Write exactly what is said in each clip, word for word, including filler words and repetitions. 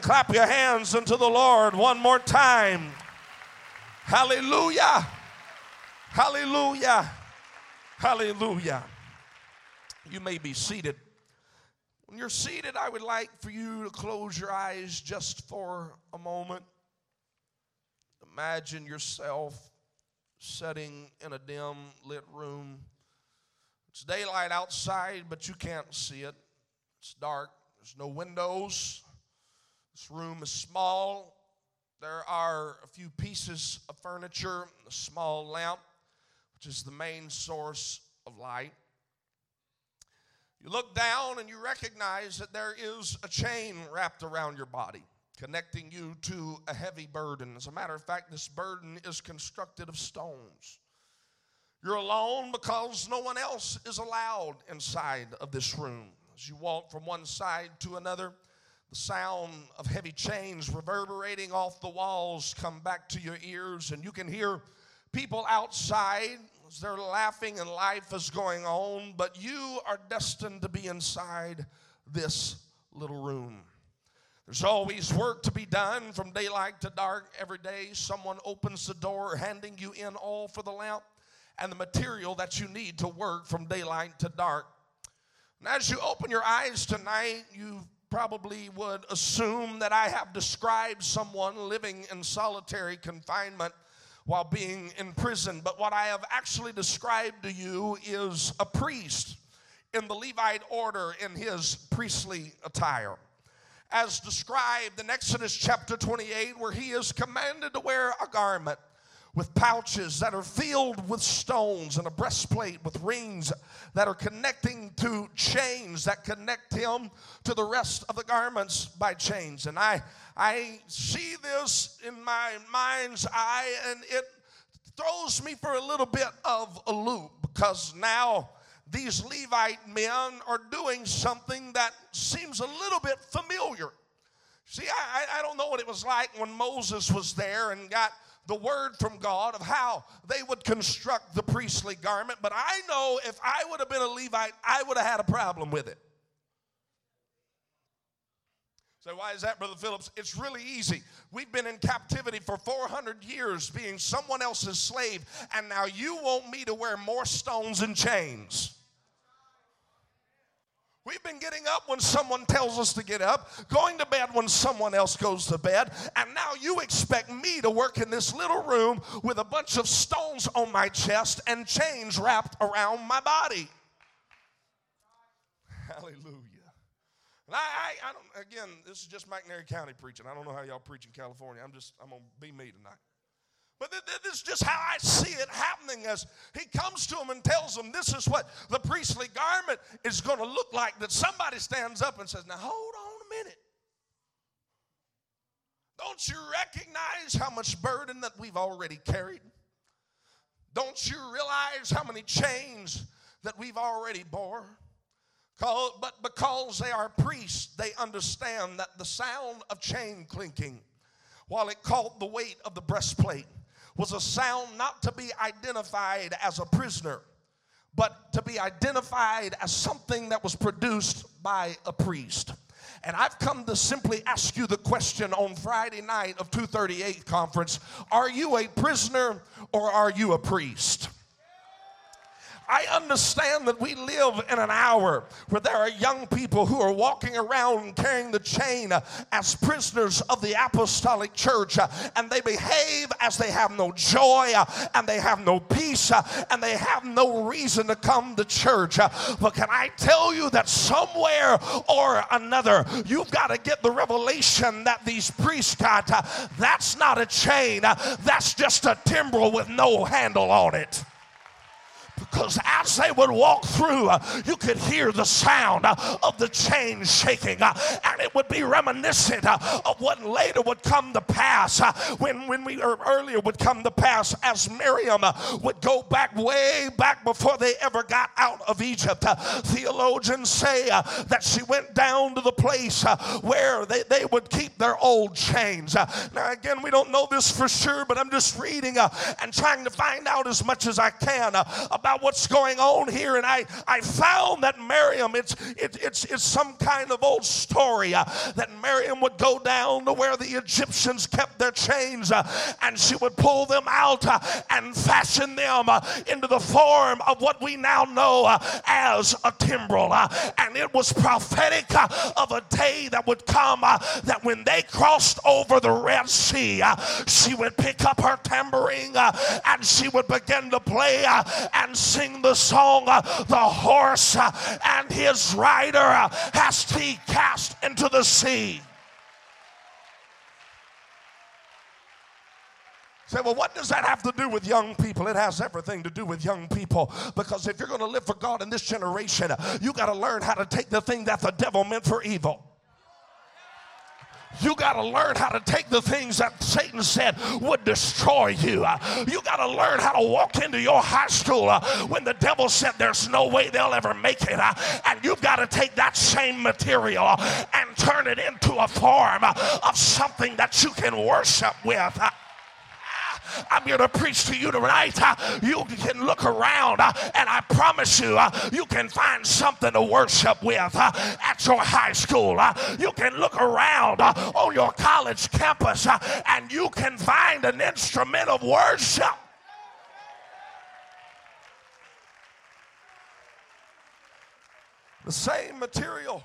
Clap your hands unto the Lord one more time. Hallelujah. Hallelujah. Hallelujah. You may be seated. When you're seated, I would like for you to close your eyes just for a moment. Imagine yourself sitting in a dim lit room. It's daylight outside, but you can't see it. It's dark. There's no windows. This room is small. There are a few pieces of furniture, a small lamp, which is the main source of light. You look down and you recognize that there is a chain wrapped around your body, connecting you to a heavy burden. As a matter of fact, this burden is constructed of stones. You're alone because no one else is allowed inside of this room. As you walk from one side to another, the sound of heavy chains reverberating off the walls come back to your ears, and you can hear people outside as they're laughing and life is going on, but you are destined to be inside this little room. There's always work to be done from daylight to dark. Every day someone opens the door, handing you in all for the lamp and the material that you need to work from daylight to dark. And as you open your eyes tonight, you probably would assume that I have described someone living in solitary confinement while being in prison. But what I have actually described to you is a priest in the Levite order in his priestly attire, as described in Exodus chapter twenty-eight, where he is commanded to wear a garment with pouches that are filled with stones and a breastplate with rings that are connecting to chains that connect him to the rest of the garments by chains. And I, I see this in my mind's eye, and it throws me for a little bit of a loop, because now these Levite men are doing something that seems a little bit familiar. See, I, I don't know what it was like when Moses was there and got the word from God of how they would construct the priestly garment, but I know if I would have been a Levite, I would have had a problem with it. So why is that, Brother Phillips? It's really easy. We've been in captivity for four hundred years being someone else's slave, and now you want me to wear more stones and chains. We've been getting up when someone tells us to get up, going to bed when someone else goes to bed, and now you expect me to work in this little room with a bunch of stones on my chest and chains wrapped around my body. Hallelujah. And I, I, I don't, again, this is just McNairy County preaching. I don't know how y'all preach in California. I'm just, I'm going to be me tonight. But this is just how I see it happening as he comes to him and tells him this is what the priestly garment is going to look like. That somebody stands up and says, now hold on a minute. Don't you recognize how much burden that we've already carried? Don't you realize how many chains that we've already bore? But because they are priests, they understand that the sound of chain clinking, while it caught the weight of the breastplate, was a sound not to be identified as a prisoner, but to be identified as something that was produced by a priest. And I've come to simply ask you the question on Friday night of two thirty-eight conference, are you a prisoner or are you a priest? I understand that we live in an hour where there are young people who are walking around carrying the chain as prisoners of the apostolic church, and they behave as they have no joy, and they have no peace, and they have no reason to come to church. But can I tell you that somewhere or another, you've got to get the revelation that these priests got. That's not a chain. That's just a timbrel with no handle on it. Because as they would walk through, uh, you could hear the sound uh, of the chain shaking. Uh, and it would be reminiscent uh, of what later would come to pass, uh, when, when we or earlier would come to pass as Miriam uh, would go back way back before they ever got out of Egypt. Uh, theologians say uh, that she went down to the place uh, where they, they would keep their old chains. Uh, now, again, we don't know this for sure, but I'm just reading uh, and trying to find out as much as I can uh, about what what's going on here, and I, I found that Miriam, it's, it, it's, it's some kind of old story uh, that Miriam would go down to where the Egyptians kept their chains uh, and she would pull them out uh, and fashion them uh, into the form of what we now know uh, as a timbrel. Uh, and it was prophetic uh, of a day that would come uh, that when they crossed over the Red Sea, uh, she would pick up her tambourine uh, and she would begin to play uh, and sing the song, uh, the horse uh, and his rider uh, has to be cast into the sea. Say, well, what does that have to do with young people? It has everything to do with young people, because if you're going to live for God in this generation, you got to learn how to take the thing that the devil meant for evil. You got to learn how to take the things that Satan said would destroy you. You got to learn how to walk into your high school when the devil said there's no way they'll ever make it. And you've got to take that same material and turn it into a form of something that you can worship with. I'm here to preach to you tonight. You can look around, and I promise you, you can find something to worship with at your high school. You can look around on your college campus, and you can find an instrument of worship. The same material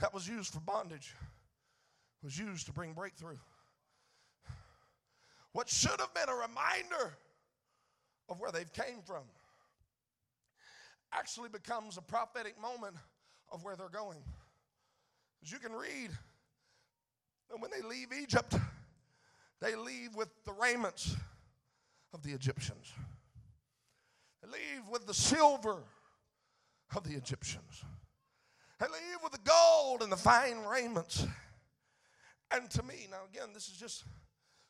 that was used for bondage was used to bring breakthrough. What should have been a reminder of where they've came from actually becomes a prophetic moment of where they're going. As you can read, that when they leave Egypt, they leave with the raiments of the Egyptians. They leave with the silver of the Egyptians. They leave with the gold and the fine raiments. And to me, now again, this is just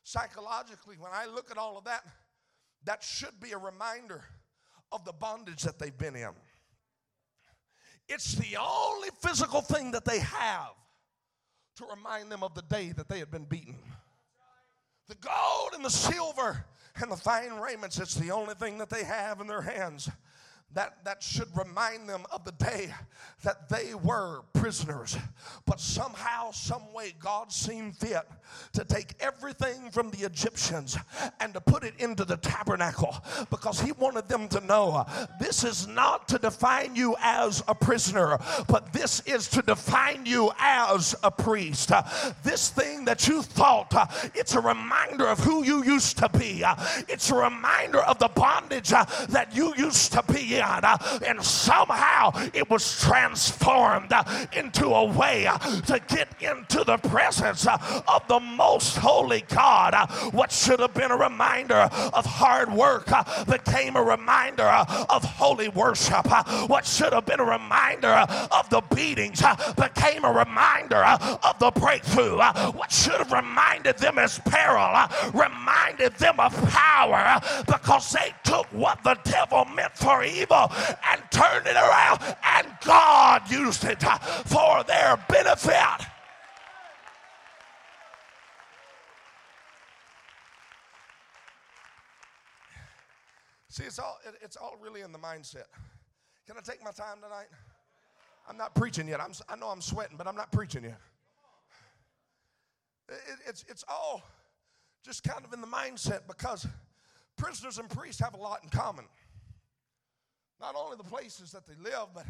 psychologically, when I look at all of that, that should be a reminder of the bondage that they've been in. It's the only physical thing that they have to remind them of the day that they had been beaten. The gold and the silver and the fine raiments, it's the only thing that they have in their hands. That, that should remind them of the day that they were prisoners. But somehow, some way, God seemed fit to take everything from the Egyptians and to put it into the tabernacle, because he wanted them to know this is not to define you as a prisoner, but this is to define you as a priest. This thing that you thought, it's a reminder of who you used to be. It's a reminder of the bondage that you used to be in. And somehow it was transformed into a way to get into the presence of the most holy God. What should have been a reminder of hard work became a reminder of holy worship. What should have been a reminder of the beatings became a reminder of the breakthrough. What should have reminded them as peril reminded them of power, because they took what the devil meant for evil and turned it around, and God used it for their benefit. See, it's all it, it's all really in the mindset. Can I take my time tonight? I'm not preaching yet. I'm, I know I'm sweating, but I'm not preaching yet. It, it's, it's all just kind of in the mindset, because prisoners and priests have a lot in common. Not only the places that they live, but,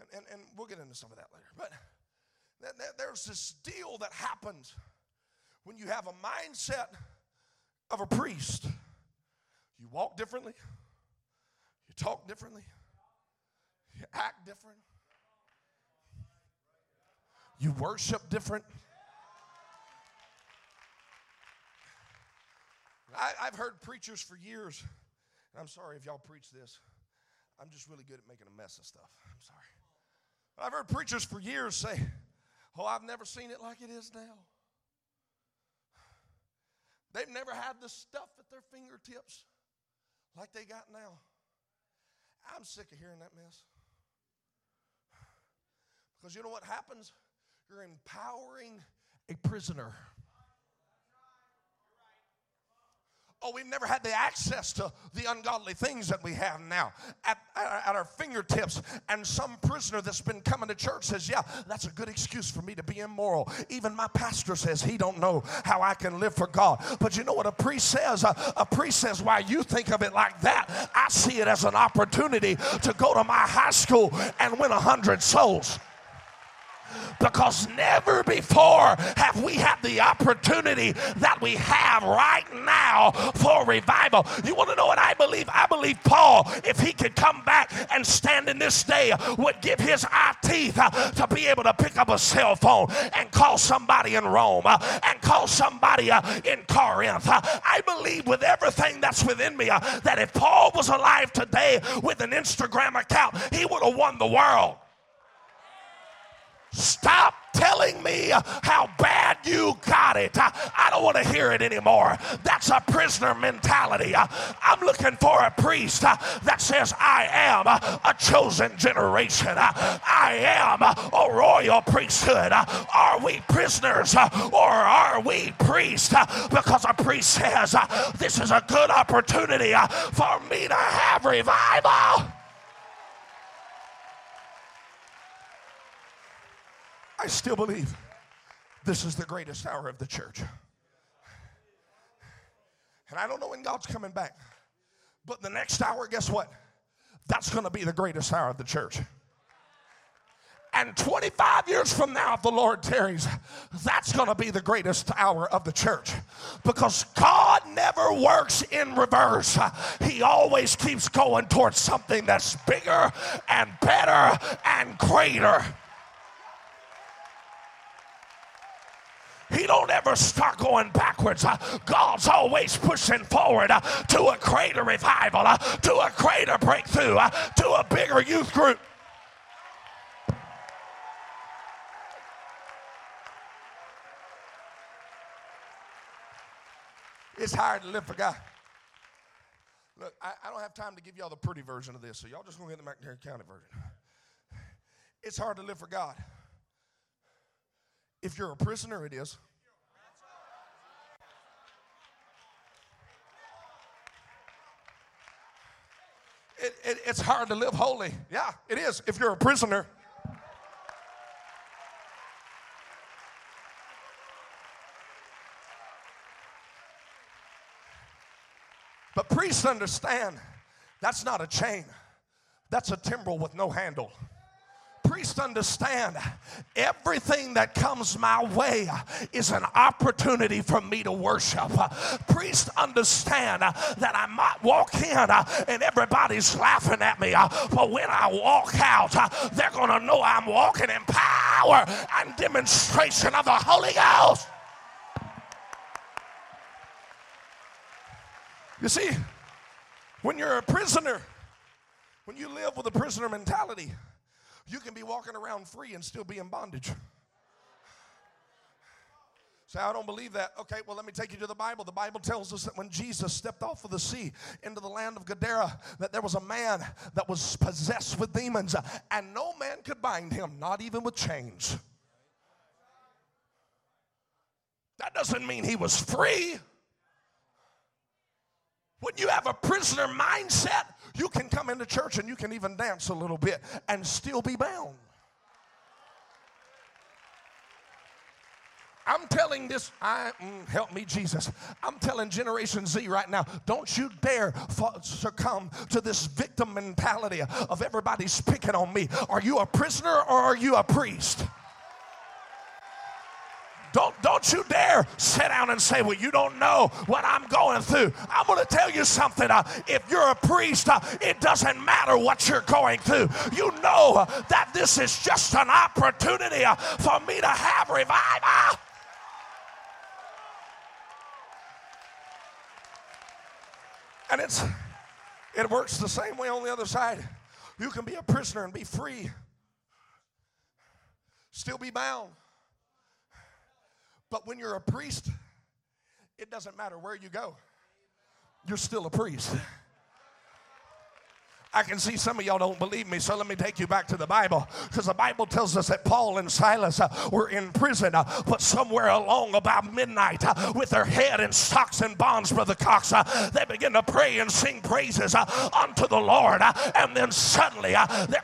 and, and, and we'll get into some of that later, but th- th- there's this deal that happens when you have a mindset of a priest. You walk differently, you talk differently, you act different, you worship different. I, I've heard preachers for years, and I'm sorry if y'all preach this, I'm just really good at making a mess of stuff. I'm sorry. But I've heard preachers for years say, oh, I've never seen it like it is now. They've never had this stuff at their fingertips like they got now. I'm sick of hearing that mess. Because you know what happens? You're empowering a prisoner. Oh, we've never had the access to the ungodly things that we have now at, at our fingertips. And some prisoner that's been coming to church says, yeah, that's a good excuse for me to be immoral. Even my pastor says he don't know how I can live for God. But you know what a priest says? A, a priest says, why you think of it like that? I see it as an opportunity to go to my high school and win a hundred souls. Because never before have we had the opportunity that we have right now for revival. You want to know what I believe? I believe Paul, if he could come back and stand in this day, would give his eye teeth to be able to pick up a cell phone and call somebody in Rome and call somebody in Corinth. I believe with everything that's within me that if Paul was alive today with an Instagram account, he would have won the world. Stop telling me how bad you got it. I don't want to hear it anymore. That's a prisoner mentality. I'm looking for a priest that says, I am a chosen generation. I am a royal priesthood. Are we prisoners or are we priests? Because a priest says, this is a good opportunity for me to have revival. I still believe this is the greatest hour of the church. And I don't know when God's coming back, but the next hour, guess what? That's going to be the greatest hour of the church. And twenty-five years from now, if the Lord tarries, that's going to be the greatest hour of the church. Because God never works in reverse. He always keeps going towards something that's bigger and better and greater. He don't ever start going backwards. God's always pushing forward to a greater revival, to a greater breakthrough, to a bigger youth group. It's hard to live for God. Look, I, I don't have time to give y'all the pretty version of this, so y'all just going to get the McNair County version. It's hard to live for God. If you're a prisoner, it is. It, it, it's hard to live holy. Yeah, it is. If you're a prisoner. But priests understand that's not a chain. That's a timbrel with no handle. Priests understand everything that comes my way is an opportunity for me to worship. Priests understand that I might walk in and everybody's laughing at me, but when I walk out, they're going to know I'm walking in power and demonstration of the Holy Ghost. You see, when you're a prisoner, when you live with a prisoner mentality, you can be walking around free and still be in bondage. Say, I don't believe that. Okay, well, let me take you to the Bible. The Bible tells us that when Jesus stepped off of the sea into the land of Gadara, that there was a man that was possessed with demons, and no man could bind him, not even with chains. That doesn't mean he was free. When you have a prisoner mindset, you can come into church and you can even dance a little bit and still be bound. I'm telling this, I, mm, help me Jesus, I'm telling Generation Z right now, don't you dare fall, succumb to this victim mentality of everybody's picking on me. Are you a prisoner or are you a priest? Don't, don't you dare sit down and say, well, you don't know what I'm going through. I'm going to tell you something. Uh, if you're a priest, uh, it doesn't matter what you're going through. You know uh, that this is just an opportunity uh, for me to have revival. And it's it works the same way on the other side. You can be a prisoner and be free, still be bound. But when you're a priest, it doesn't matter where you go. You're still a priest. I can see some of y'all don't believe me, so let me take you back to the Bible, because the Bible tells us that Paul and Silas uh, were in prison, uh, but somewhere along about midnight, uh, with their head in stocks and bonds, Brother Cox, uh, they began to pray and sing praises uh, unto the Lord, uh, and then suddenly uh, they're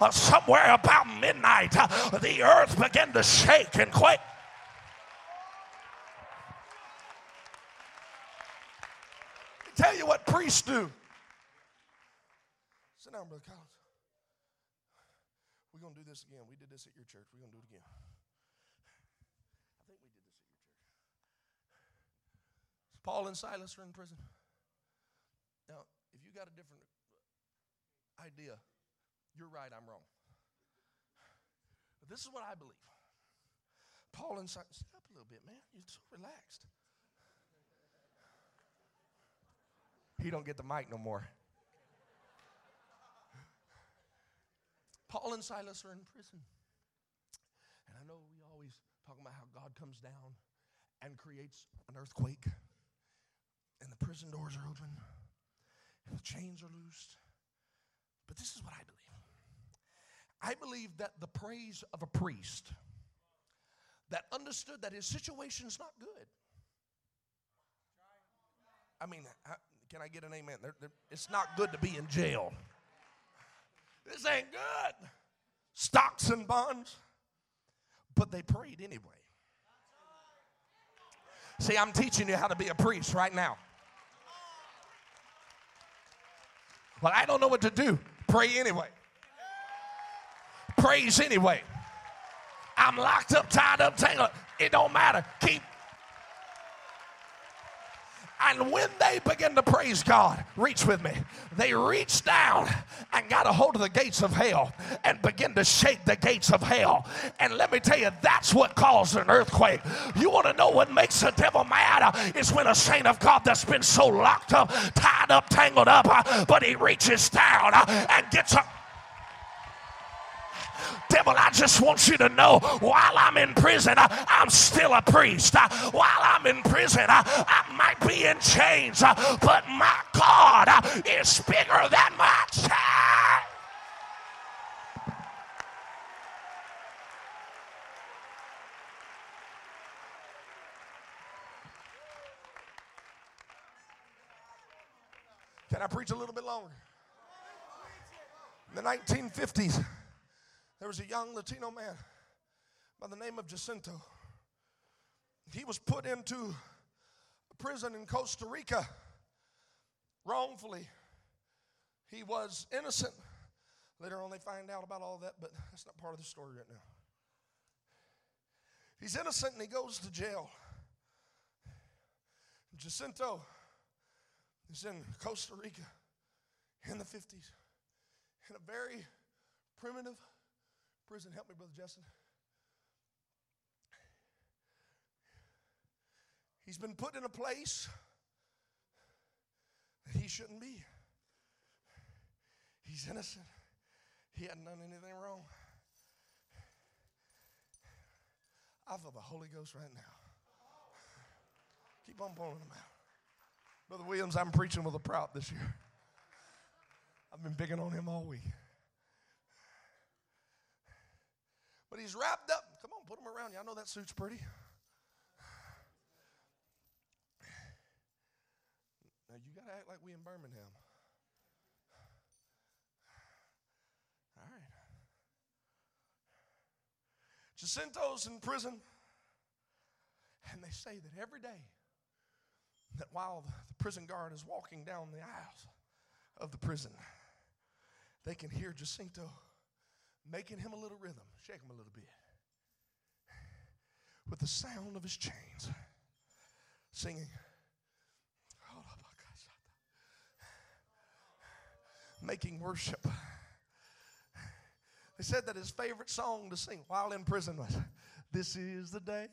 Uh, somewhere about midnight, uh, the earth began to shake and quake. I tell you what priests do. Sit down, Brother Collins. We're going to do this again. We did this at your church. We're going to do it again. I think we did this at your church. Paul and Silas are in prison. Now, if you got a different idea, you're right, I'm wrong. But this is what I believe. Paul and Silas, sit up a little bit, man. You're so relaxed. He don't get the mic no more. Paul and Silas are in prison. And I know we always talk about how God comes down and creates an earthquake. And the prison doors are open. And the chains are loosed. But this is what I believe. I believe that the praise of a priest that understood that his situation's not good. I mean, can I get an amen? They're, they're, it's not good to be in jail. This ain't good. Stocks and bonds. But they prayed anyway. See, I'm teaching you how to be a priest right now. Well, I don't know what to do. Pray anyway. Praise anyway. I'm locked up, tied up, tangled. It don't matter. Keep. And when they begin to praise God, reach with me, they reached down and got a hold of the gates of hell and begin to shake the gates of hell. And let me tell you, that's what caused an earthquake. You want to know what makes the devil mad? It's when a saint of God that's been so locked up, tied up, tangled up, but he reaches down and gets up. Devil, I just want you to know, while I'm in prison, I'm still a priest. While I'm in prison, I might be in chains, but my God is bigger than my chains. Can I preach a little bit longer? In the nineteen fifties, there was a young Latino man by the name of Jacinto. He was put into a prison in Costa Rica wrongfully. He was innocent. Later on they find out about all that, but that's not part of the story right now. He's innocent and he goes to jail. Jacinto is in Costa Rica in the fifties in a very primitive prison. Help me, Brother Justin. He's been put in a place that he shouldn't be. He's innocent. He hadn't done anything wrong. I feel the Holy Ghost right now. Keep on pulling them out. Brother Williams, I'm preaching with a prop this year. I've been bigging on him all week. But he's wrapped up. Come on, put him around you. I know that suit's pretty. Now, you got to act like we in Birmingham. All right. Jacinto's in prison. And they say that every day, that while the prison guard is walking down the aisles of the prison, they can hear Jacinto making him a little rhythm, shake him a little bit, with the sound of his chains, singing, making worship. They said that his favorite song to sing while in prison was, "This is the day,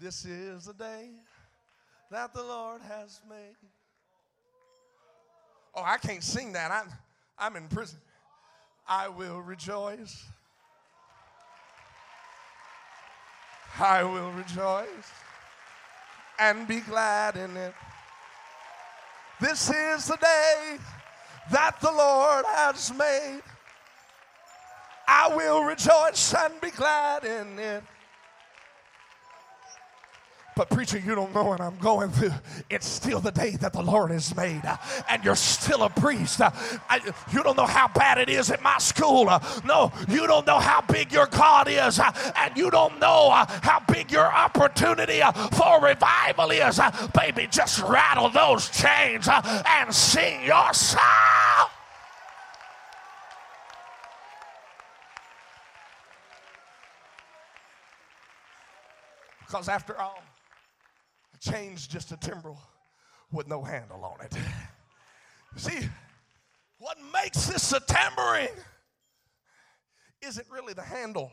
this is the day that the Lord has made." Oh, I can't sing that. I'm, I'm in prison. I will rejoice. I will rejoice and be glad in it. This is the day that the Lord has made. I will rejoice and be glad in it. But preacher, you don't know what I'm going through. It's still the day that the Lord has made, uh, and you're still a priest. Uh, I, you don't know how bad it is at my school. Uh, no, you don't know how big your God is, uh, and you don't know uh, how big your opportunity uh, for revival is. Uh, baby, just rattle those chains uh, and sing your song. Because after all, a chain's just a timbrel with no handle on it. See, what makes this a tambourine isn't really the handle.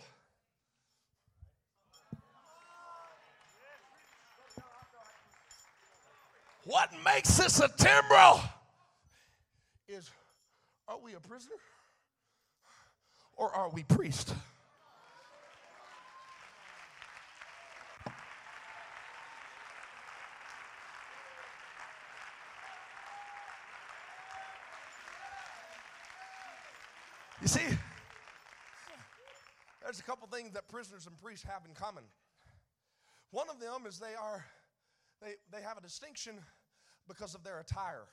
What makes this a timbrel is, are we a prisoner or are we priest? You see, there's a couple things that prisoners and priests have in common. One of them is they are, they, they have a distinction because of their attire.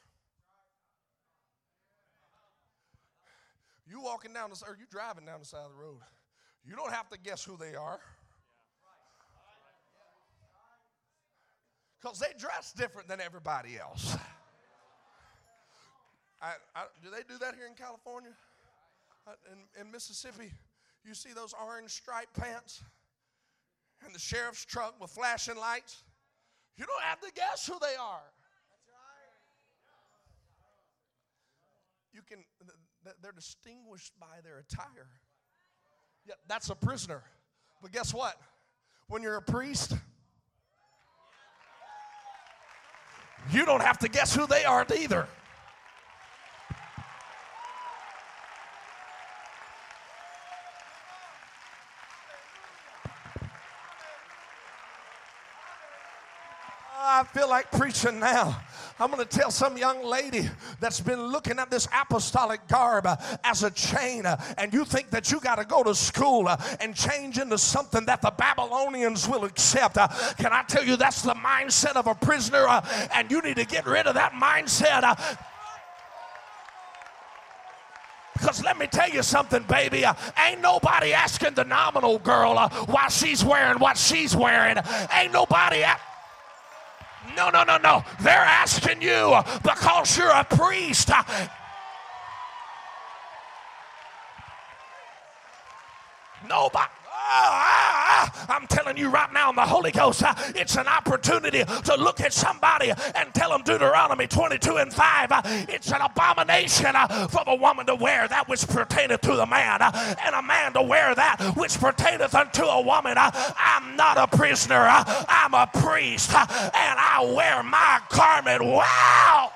You walking down the, or you driving down the side of the road, you don't have to guess who they are, because they dress different than everybody else. I, I, do they do that here in California? In, in Mississippi, you see those orange striped pants and the sheriff's truck with flashing lights. You don't have to guess who they are. You can, they're distinguished by their attire. Yeah, that's a prisoner. But guess what? When you're a priest, you don't have to guess who they are either. I feel like preaching now. I'm going to tell some young lady that's been looking at this apostolic garb uh, as a chain, uh, and you think that you got to go to school uh, and change into something that the Babylonians will accept. Uh, can I tell you that's the mindset of a prisoner, uh, and you need to get rid of that mindset. Uh, Because let me tell you something, baby. Uh, ain't nobody asking the nominal girl uh, why she's wearing what she's wearing. Ain't nobody asking. No, no, no, no. They're asking you because you're a priest. Nobody. Oh, I'm telling you right now in the Holy Ghost, it's an opportunity to look at somebody and tell them Deuteronomy twenty-two and five. It's an abomination for a woman to wear that which pertaineth to the man, and a man to wear that which pertaineth unto a woman. I'm not a prisoner. I'm a priest, and I wear my garment. Wow!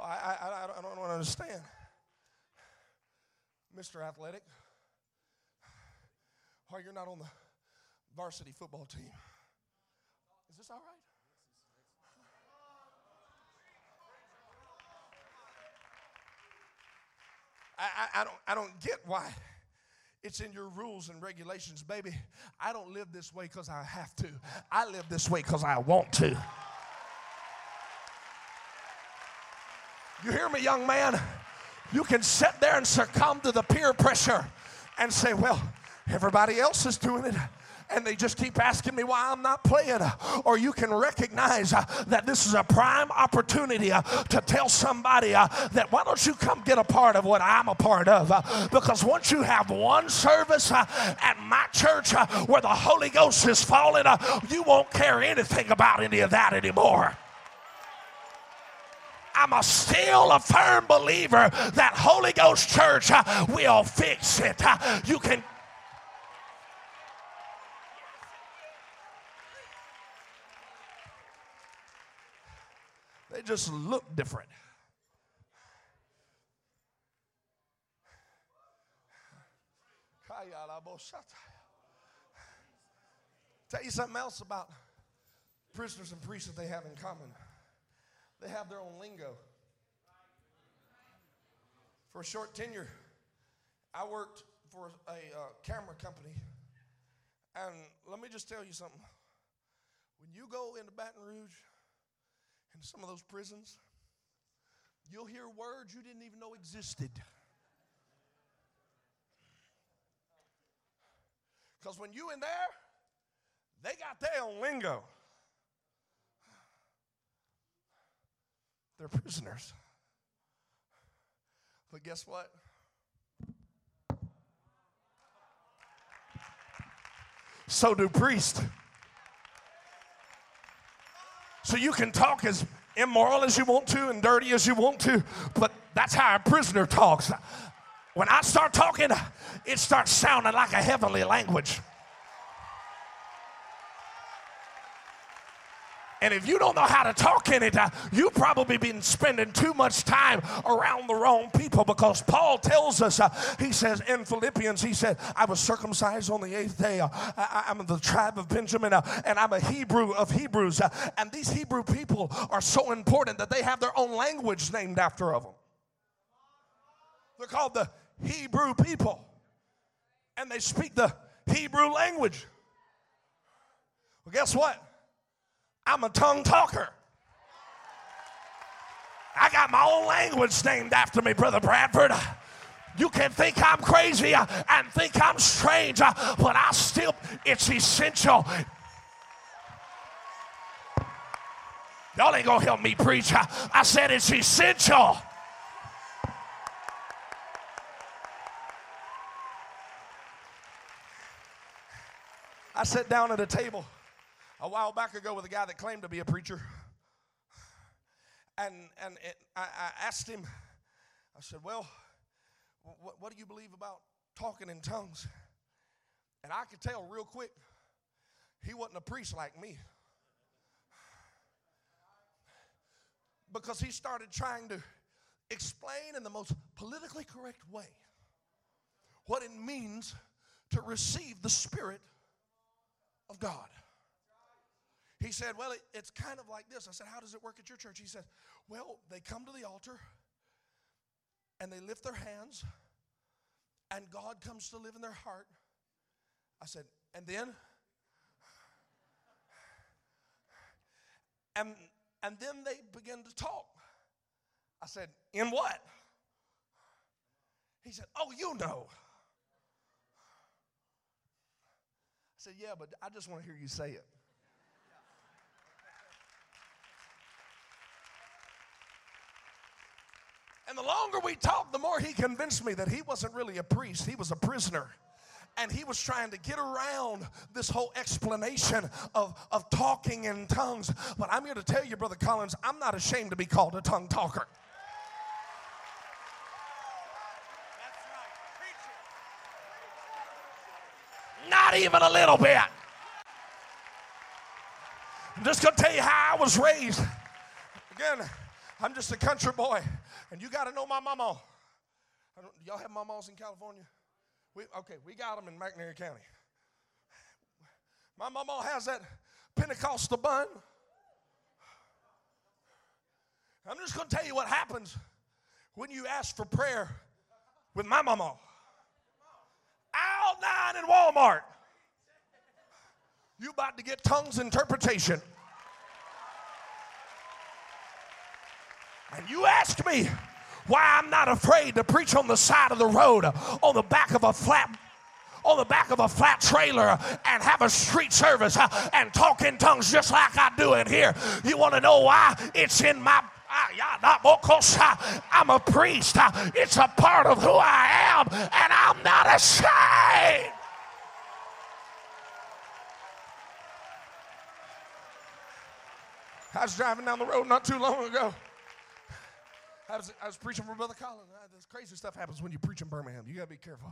I, I, I don't understand. Mister Athletic, why you're not on the varsity football team? Is this all right? I, I, I, don't, I don't get why it's in your rules and regulations. Baby, I don't live this way because I have to. I live this way because I want to. You hear me, young man? You can sit there and succumb to the peer pressure and say, well, everybody else is doing it, and they just keep asking me why I'm not playing. Or you can recognize uh, that this is a prime opportunity uh, to tell somebody uh, that why don't you come get a part of what I'm a part of? Uh, because once you have one service uh, at my church uh, where the Holy Ghost is falling, uh, you won't care anything about any of that anymore. I'm a still a firm believer that Holy Ghost Church uh, will fix it. Uh, you can. They just look different. Tell you something else about prisoners and priests that they have in common. They have their own lingo. For a short tenure, I worked for a uh, camera company. And let me just tell you something. When you go into Baton Rouge and some of those prisons, you'll hear words you didn't even know existed. Because when you in there, they got their own lingo. They're prisoners. But guess what? So do priests. So you can talk as immoral as you want to and dirty as you want to, but that's how a prisoner talks. When I start talking, it starts sounding like a heavenly language. And if you don't know how to talk in it, uh, you've probably been spending too much time around the wrong people, because Paul tells us, uh, he says in Philippians, he said, I was circumcised on the eighth day. Uh, I, I'm of the tribe of Benjamin, uh, and I'm a Hebrew of Hebrews. Uh, and these Hebrew people are so important that they have their own language named after of them. They're called the Hebrew people, and they speak the Hebrew language. Well, guess what? I'm a tongue talker. I got my own language named after me, Brother Bradford. You can think I'm crazy and think I'm strange, but I still, it's essential. Y'all ain't gonna help me preach. I said it's essential. I sat down at a table a while back ago with a guy that claimed to be a preacher. And and it, I, I asked him, I said, well, wh- what do you believe about talking in tongues? And I could tell real quick, he wasn't a priest like me. Because he started trying to explain in the most politically correct way what it means to receive the Spirit of God. He said, well, it, it's kind of like this. I said, how does it work at your church? He said, well, they come to the altar and they lift their hands and God comes to live in their heart. I said, and then? And, and then they begin to talk. I said, in what? He said, oh, you know. I said, yeah, but I just want to hear you say it. And the longer we talked, the more he convinced me that he wasn't really a priest. He was a prisoner. And he was trying to get around this whole explanation of, of talking in tongues. But I'm here to tell you, Brother Collins, I'm not ashamed to be called a tongue talker. That's right. Preach it. Not even a little bit. I'm just going to tell you how I was raised. Again, I'm just a country boy, and you got to know my mama. I don't, y'all have mamas in California? We, okay, we got them in McNairy County. My mama has that Pentecostal bun. I'm just going to tell you what happens when you ask for prayer with my mama. Aisle nine in Walmart. You about to get tongues interpretation. And you ask me why I'm not afraid to preach on the side of the road, on the back of a flat, on the back of a flat trailer, and have a street service and talk in tongues just like I do in here. You want to know why? It's in my, I'm a priest. It's a part of who I am, and I'm not ashamed. I was driving down the road not too long ago. I was, I was preaching for Brother Colin. This crazy stuff happens when you preach in Birmingham. You got to be careful.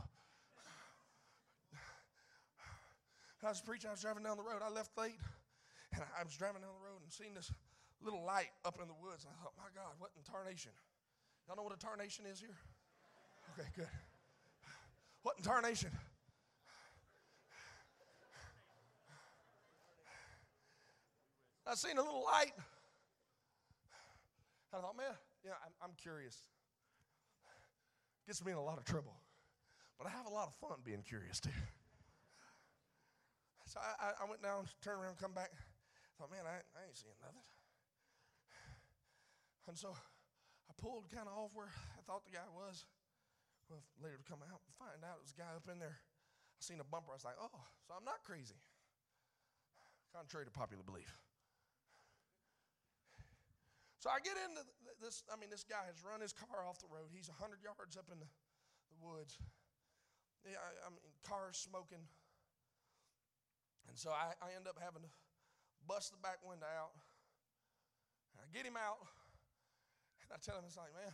I was preaching. I was driving down the road. I left late, and I was driving down the road and seen this little light up in the woods. And I thought, my God, what in tarnation? Y'all know what a tarnation is here? Okay, good. What in tarnation? I seen a little light. I thought, man, you know, I'm, I'm curious. Gets me in a lot of trouble. But I have a lot of fun being curious, too. So I, I went down, turned around, come back. I thought, man, I, I ain't seeing nothing. And so I pulled kind of off where I thought the guy was. Well, later to come out and find out it was a guy up in there. I seen a bumper. I was like, oh, so I'm not crazy. Contrary to popular belief. So I get into this. I mean, this guy has run his car off the road. He's one hundred yards up in the, the woods. Yeah, I, I mean, car's smoking. And so I, I end up having to bust the back window out. And I get him out. And I tell him, it's like, man,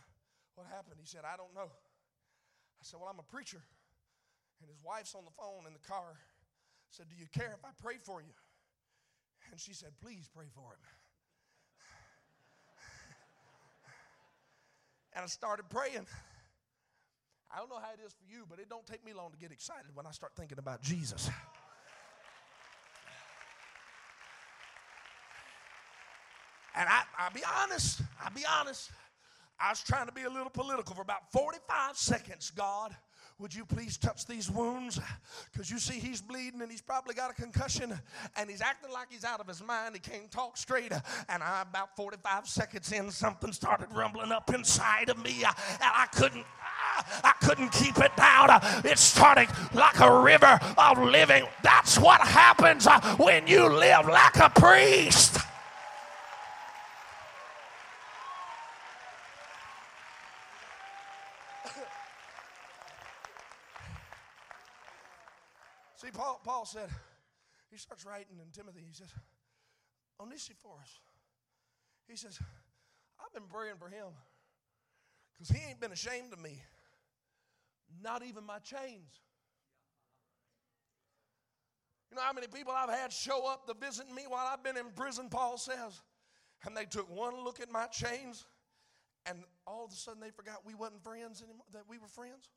what happened? He said, I don't know. I said, well, I'm a preacher, and his wife's on the phone in the car. I said, do you care if I pray for you? And she said, please pray for him. And I started praying. I don't know how it is for you, but it don't take me long to get excited when I start thinking about Jesus. And I, I'll be honest, I'll be honest. I was trying to be a little political for about forty-five seconds. God, would you please touch these wounds? Because you see he's bleeding and he's probably got a concussion and he's acting like he's out of his mind. He can't talk straight. And I, about forty-five seconds in, something started rumbling up inside of me. And I couldn't, I couldn't keep it down. It started like a river of living. That's what happens when you live like a priest. See, Paul, Paul said, he starts writing in Timothy, he says, Onesiphorus, he says, I've been praying for him because he ain't been ashamed of me, not even my chains. You know how many people I've had show up to visit me while I've been in prison, Paul says, and they took one look at my chains, and all of a sudden they forgot we wasn't friends anymore, that we were friends.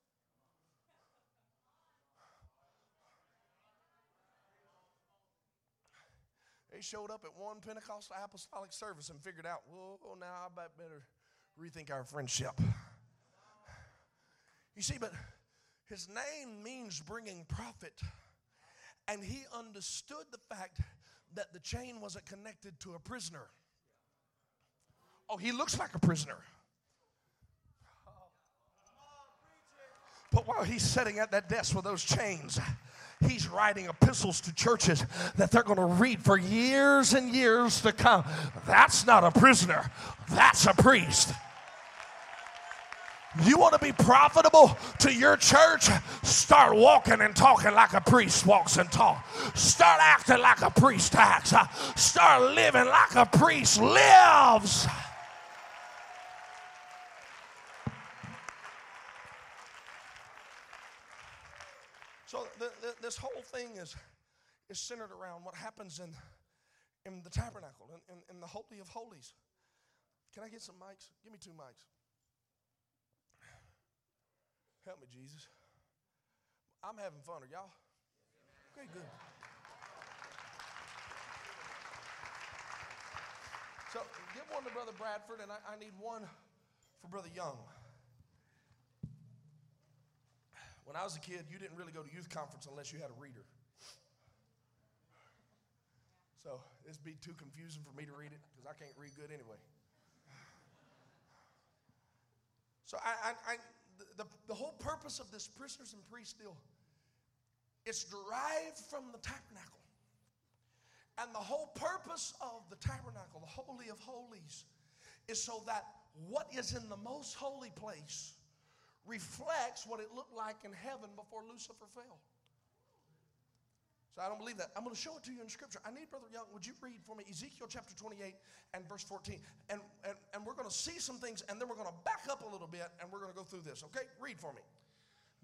They showed up at one Pentecostal apostolic service and figured out, whoa, now I better rethink our friendship. You see, but his name means bringing profit. And he understood the fact that the chain wasn't connected to a prisoner. Oh, he looks like a prisoner. But while he's sitting at that desk with those chains, he's writing epistles to churches that they're going to read for years and years to come. That's not a prisoner. That's a priest. You want to be profitable to your church? Start walking and talking like a priest walks and talks. Start acting like a priest acts. Start living like a priest lives. So the, the, this whole thing is is centered around what happens in in the tabernacle, in, in, in the Holy of Holies. Can I get some mics? Give me two mics. Help me, Jesus. I'm having fun, are y'all? Okay, good. So give one to Brother Bradford, and I, I need one for Brother Young. When I was a kid, you didn't really go to youth conference unless you had a reader. So this would be too confusing for me to read it because I can't read good anyway. So I, I, I the, the whole purpose of this prisoners and priests deal, it's derived from the tabernacle. And the whole purpose of the tabernacle, the Holy of Holies, is so that what is in the most holy place reflects what it looked like in heaven before Lucifer fell. So I don't believe that. I'm going to show it to you in Scripture. I need Brother Young, would you read for me Ezekiel chapter twenty-eight and verse fourteen? And, and, and we're going to see some things, and then we're going to back up a little bit, and we're going to go through this, okay? Read for me.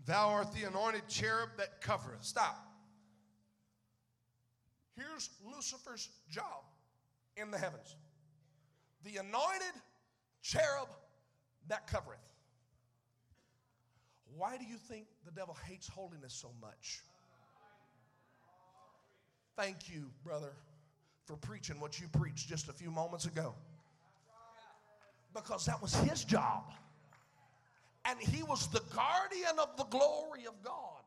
Thou art the anointed cherub that covereth. Stop. Here's Lucifer's job in the heavens. The anointed cherub that covereth. Why do you think the devil hates holiness so much? Thank you, brother. for preaching what you preached just a few moments ago. Because that was his job. And he was the guardian of the glory of God.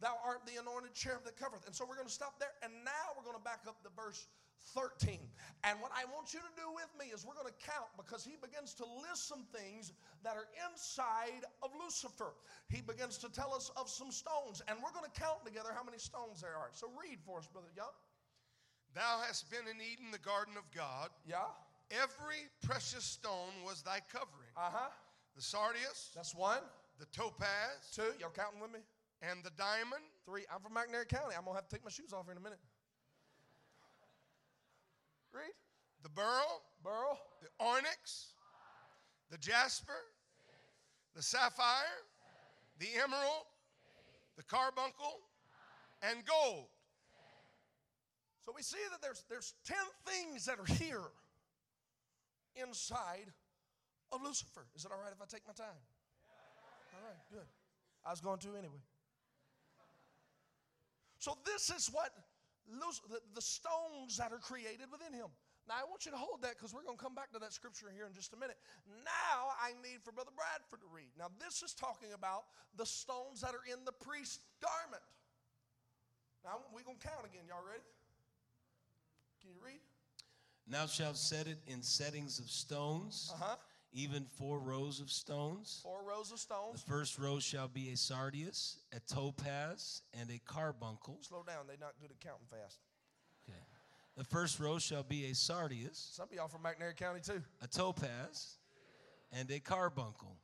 Thou art the anointed cherub that covereth. And so we're going to stop there. And now we're going to back up to verse thirteen. And what I want you to do with me is we're going to count, because he begins to list some things that are inside of Lucifer. He begins to tell us of some stones. And we're going to count together how many stones there are. So read for us, Brother Young. Thou hast been in Eden, the garden of God. Yeah. Every precious stone was thy covering. Uh-huh. The sardius. That's one. The topaz. Two. Y'all counting with me? And the diamond. Three. I'm from McNair County. I'm going to have to take my shoes off here in a minute. Read. The beryl. Beryl. The onyx. Five. The jasper. Six. The sapphire. Seven. The emerald. Eight. The carbuncle. Nine. And gold. Ten. So we see that there's, there's ten things that are here inside of Lucifer. Is it all right if I take my time? Yeah. All right, good. I was going to anyway. So this is what Lucifer, the stones that are created within him. Now I want you to hold that, because we're going to come back to that scripture here in just a minute. Now I need for Brother Bradford to read. Now this is talking about the stones that are in the priest's garment. Now we're going to count again. Y'all ready? Can you read? Thou shalt set it in settings of stones, uh-huh. even four rows of stones. Four rows of stones. The first row shall be a sardius, a topaz, and a carbuncle. Slow down. They're not good at counting fast. Okay. The first row shall be a sardius. Some of y'all from McNair County too. A topaz and a carbuncle.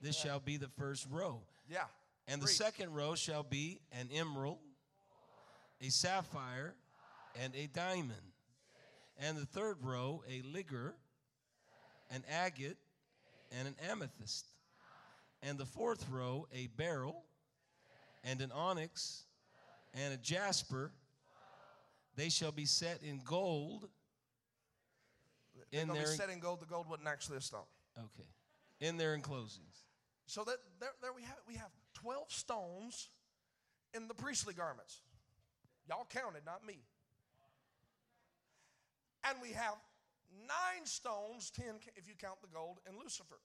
This yeah. shall be the first row. Yeah. And the Reach. second row shall be an emerald, a sapphire, and a diamond. And the third row, a ligure, an agate, and an amethyst. And the fourth row, a beryl, and an onyx, and a jasper. They shall be set in gold. They're going to be set in gold. The gold wasn't actually a stone. Okay. In their enclosings. So that, there, there we have it. We have twelve stones in the priestly garments. Y'all counted, not me. And we have nine stones, ten if you count the gold, and Lucifer.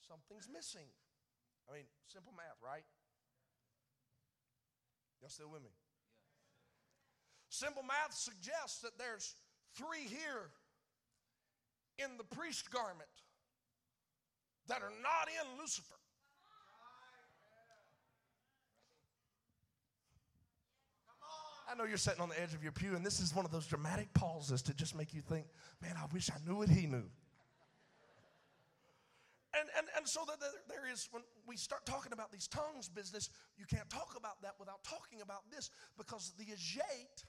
Something's missing. I mean, simple math, right? Y'all still with me? Yeah. Simple math suggests that there's three here in the priest garment that are not in Lucifer. I know you're sitting on the edge of your pew, and this is one of those dramatic pauses to just make you think, man, I wish I knew what he knew. and, and, and so that there is, when we start talking about these tongues business, you can't talk about that without talking about this, because the agate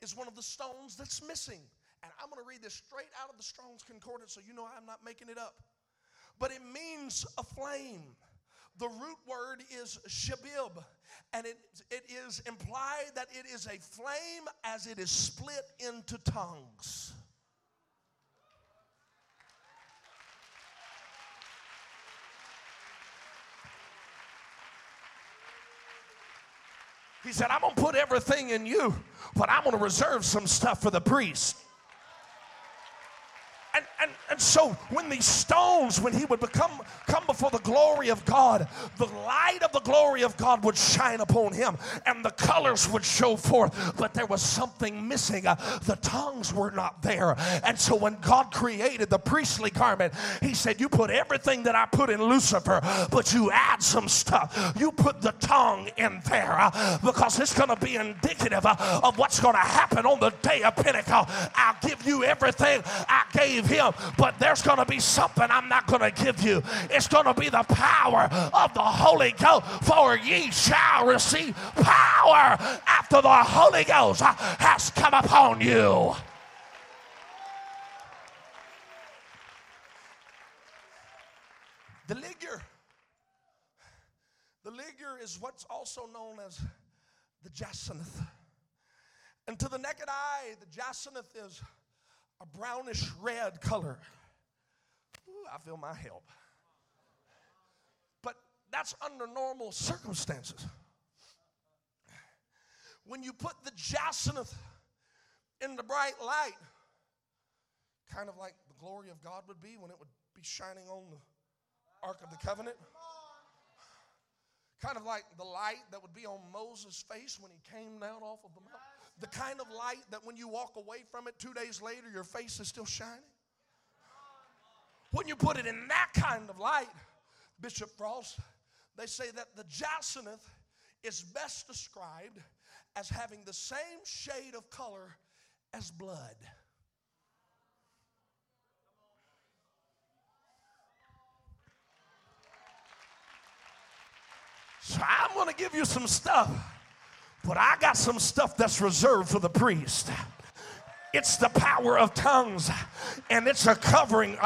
is one of the stones that's missing. And I'm going to read this straight out of the Strong's Concordance so you know I'm not making it up. But it means a flame. The root word is shabib, and it, it is implied that it is a flame as it is split into tongues. He said, I'm going to put everything in you, but I'm going to reserve some stuff for the priest. And, and, and so when these stones, when he would become come before the glory of God, the light of the glory of God would shine upon him, and the colors would show forth, but there was something missing. Uh, the tongues were not there. And so when God created the priestly garment, he said, you put everything that I put in Lucifer, but you add some stuff. You put the tongue in there, uh, because it's going to be indicative uh, of what's going to happen on the day of Pentecost. I'll give you everything I gave him, but there's going to be something I'm not going to give you. It's going to be the power of the Holy Ghost, for ye shall receive power after the Holy Ghost has come upon you. The ligure. The ligure is what's also known as the jacinth. And to the naked eye, the jacinth is a brownish red color. Ooh, I feel my help. But that's under normal circumstances. when you put the jacinth in the bright light, kind of like the glory of God would be when it would be shining on the Ark of the Covenant. Kind of like the light that would be on Moses' face when he came down off of the mountain. The kind of light that when you walk away from it two days later, your face is still shining. When you put it in that kind of light, Bishop Frost, they say that the jacinth is best described as having the same shade of color as blood. So I'm going to give you some stuff, but I got some stuff that's reserved for the priest. It's the power of tongues, and it's a covering.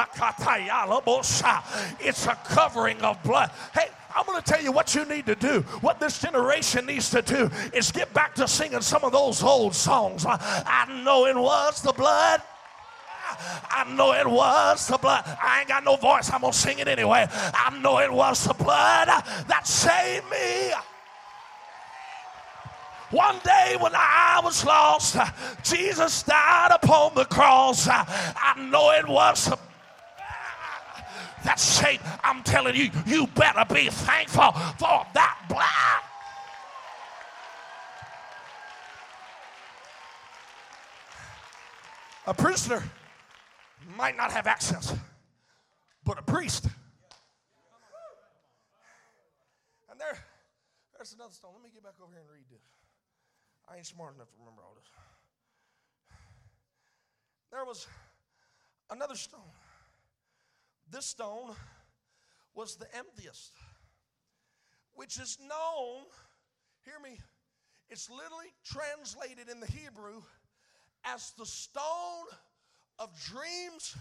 It's a covering of blood. Hey, I'm going to tell you what you need to do. What this generation needs to do is get back to singing some of those old songs. I know it was the blood. I know it was the blood. I ain't got no voice. I'm going to sing it anyway. I know it was the blood that saved me. One day when I was lost, Jesus died upon the cross. I know it was the blood that saved. I'm telling you, you better be thankful for that blood. A prisoner might not have access, but a priest. And there, there's another stone. Let me get back over here and read this. I ain't smart enough to remember all this. There was another stone. This stone was the amethyst, which is known, hear me, it's literally translated in the Hebrew as the stone of dreams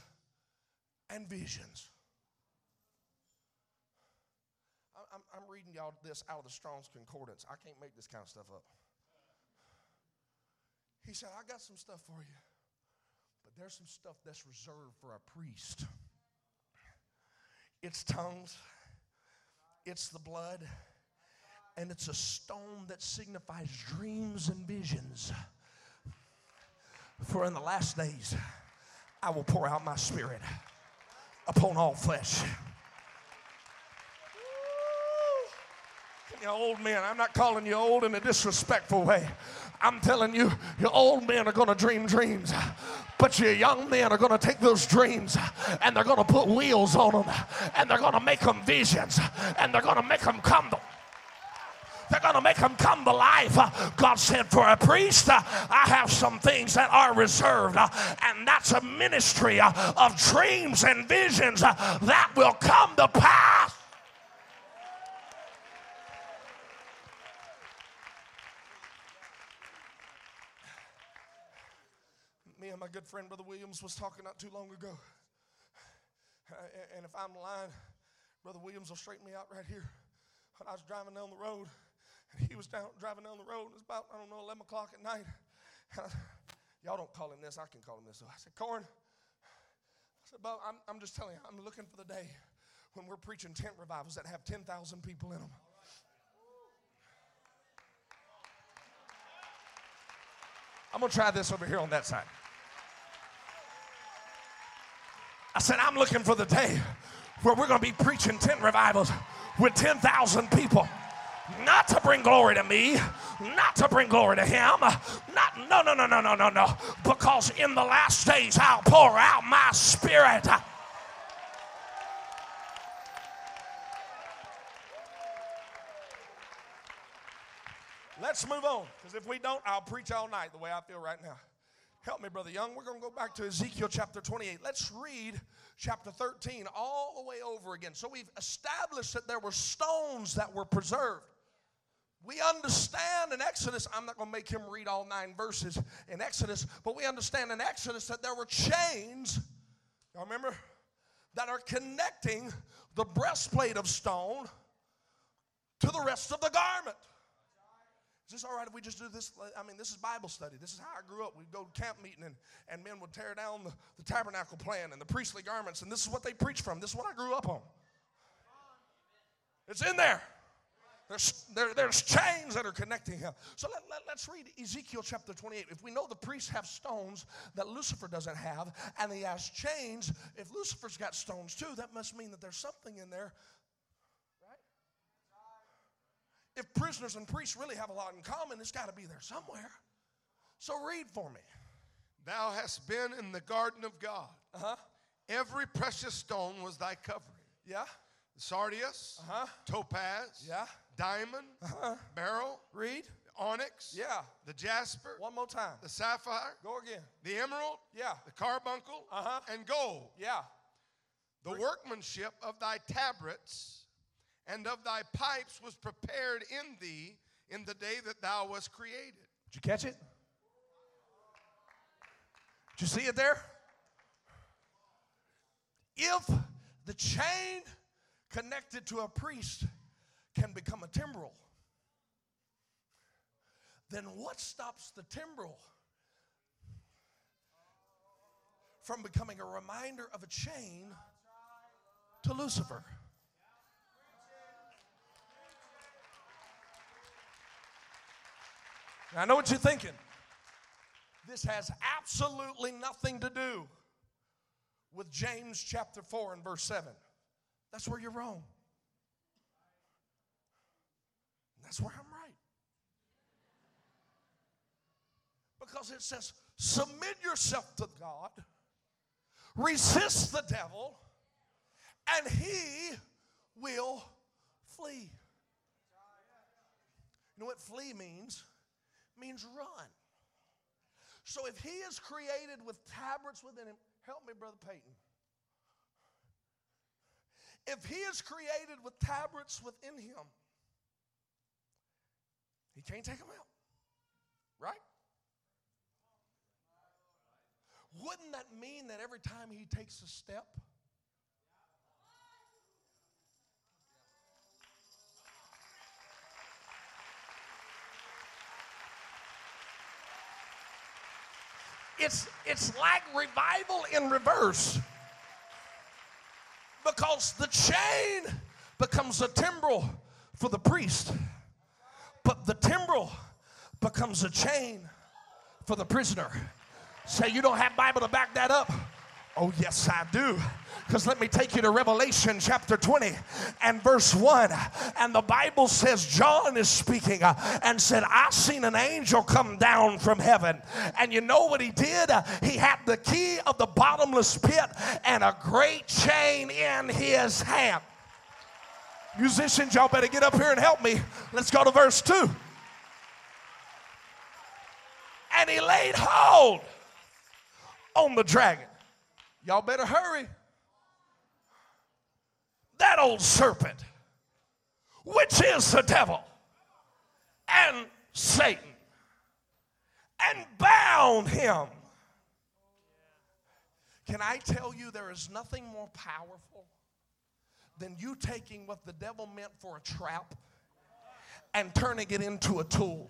and visions. I'm, I'm reading y'all this out of the Strong's Concordance. I can't make this kind of stuff up. He said, I got some stuff for you, but there's some stuff that's reserved for our priest. It's tongues, it's the blood, and it's a stone that signifies dreams and visions. For in the last days, I will pour out my spirit upon all flesh. You old men, I'm not calling you old in a disrespectful way. I'm telling you, your old men are going to dream dreams. But your young men are going to take those dreams and they're going to put wheels on them. And they're going to make them visions. And they're going to make them come to They're going to make them come to life. God said, for a priest, I have some things that are reserved. And that's a ministry of dreams and visions that will come to pass. Me and my good friend, Brother Williams, was talking not too long ago. And if I'm lying, Brother Williams will straighten me out right here. When I was driving down the road, he was down, driving down the road. It was about, I don't know, eleven o'clock at night. I, y'all don't call him this. I can call him this. So I said, Corn, I said, Bob, I'm, I'm just telling you, I'm looking for the day when we're preaching tent revivals that have ten thousand people in them. I'm going to try this over here on that side. I said, I'm looking for the day where we're going to be preaching tent revivals with ten thousand people. Not to bring glory to me, not to bring glory to him, not, no, no, no, no, no, no, no, because in the last days I'll pour out my spirit. Let's move on, because if we don't, I'll preach all night the way I feel right now. Help me, Brother Young. We're going to go back to Ezekiel chapter twenty-eight. Let's read chapter thirteen all the way over again. So we've established that there were stones that were preserved. We understand in Exodus, I'm not going to make him read all nine verses in Exodus, but we understand in Exodus that there were chains, y'all remember, that are connecting the breastplate of stone to the rest of the garment. Is this all right if we just do this? I mean, this is Bible study. This is how I grew up. We'd go to camp meeting, and, and men would tear down the, the tabernacle plan and the priestly garments, and this is what they preached from. This is what I grew up on. It's in there. There's, there, there's chains that are connecting him. So let, let, let's read Ezekiel chapter twenty-eight. If we know the priests have stones that Lucifer doesn't have, and he has chains, if Lucifer's got stones too, that must mean that there's something in there. Right? If prisoners and priests really have a lot in common, it's got to be there somewhere. So read for me. Thou hast been in the garden of God. Uh-huh. Every precious stone was thy covering. Yeah. Sardius, uh-huh. topaz, yeah. diamond, uh-huh. beryl, reed, onyx, yeah. the jasper, one more time, the sapphire, go again, the emerald, yeah. the carbuncle, uh-huh. and gold. Yeah. The Re- workmanship of thy tabrets and of thy pipes was prepared in thee in the day that thou wast created. Did you catch it? Did you see it there? If the chain connected to a priest can become a timbrel, then what stops the timbrel from becoming a reminder of a chain to Lucifer? Now, I know what you're thinking. This has absolutely nothing to do with James chapter four and verse seven. That's where you're wrong. And that's where I'm right. Because it says, submit yourself to God, resist the devil, and he will flee. You know what flee means? It means run. So if he is created with tabrets within him, help me, Brother Peyton. If he is created with tabrets within him, he can't take them out, right? Wouldn't that mean that every time he takes a step, it's, it's like revival in reverse? Because the chain becomes a timbrel for the priest, but the timbrel becomes a chain for the prisoner. Say, you don't have Bible to back that up? Oh, yes, I do. Because let me take you to Revelation chapter twenty and verse one. And the Bible says, John is speaking and said, I seen an angel come down from heaven. And you know what he did? He had the key of the bottomless pit and a great chain in his hand. Musicians, y'all better get up here and help me. Let's go to verse two. And he laid hold on the dragon. Y'all better hurry. That old serpent, which is the devil and Satan, and bound him. Can I tell you there is nothing more powerful than you taking what the devil meant for a trap and turning it into a tool?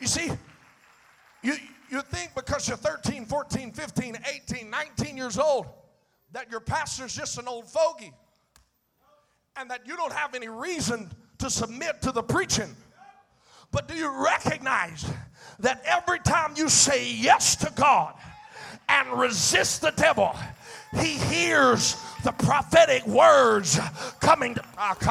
You see, you You think because you're thirteen, fourteen, fifteen, eighteen, nineteen years old that your pastor's just an old fogey and that you don't have any reason to submit to the preaching. But do you recognize that every time you say yes to God and resist the devil, he hears the prophetic words coming of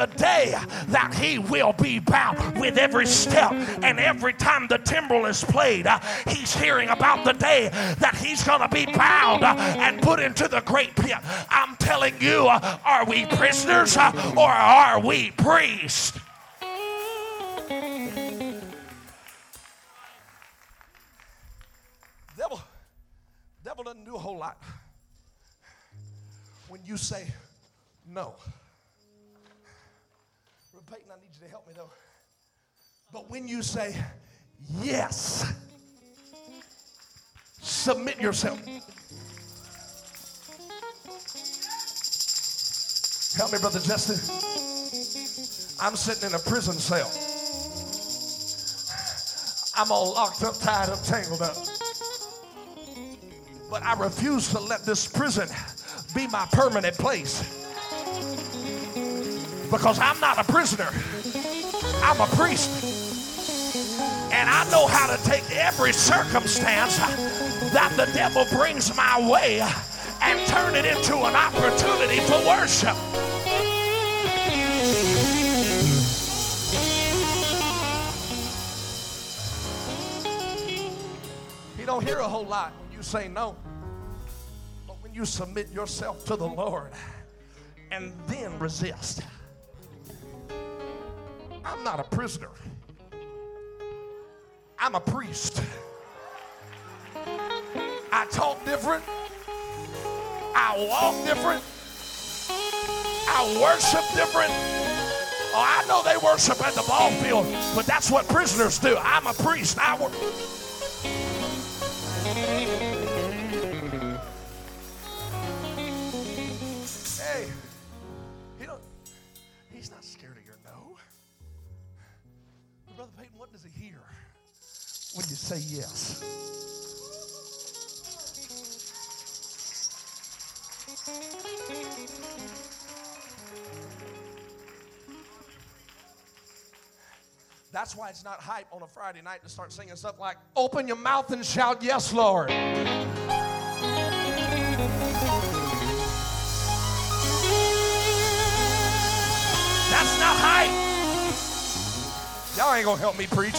the day that he will be bound with every step. And every time the timbrel is played, uh, he's hearing about the day that he's going to be bound uh, and put into the great pit. I'm telling you, uh, are we prisoners uh, or are we priests? Devil, devil doesn't do a whole lot. When you say no. Peyton, I need you to help me though. But when you say yes, submit yourself. Help me, Brother Justin. I'm sitting in a prison cell. I'm all locked up, tied up, tangled up. But I refuse to let this prison be my permanent place. Because I'm not a prisoner. I'm a priest. And I know how to take every circumstance that the devil brings my way and turn it into an opportunity for worship. You don't hear a whole lot when you say no. But when you submit yourself to the Lord and then resist. I'm not a prisoner. I'm a priest. I talk different. I walk different. I worship different. Oh, I know they worship at the ball field, but that's what prisoners do. I'm a priest. I worship. Hey, he don't, he's not scared of your no. But Brother Peyton, what does he hear when you say yes? That's why it's not hype on a Friday night to start singing stuff like, open your mouth and shout, yes, Lord. That's not hype. Y'all ain't gonna help me preach.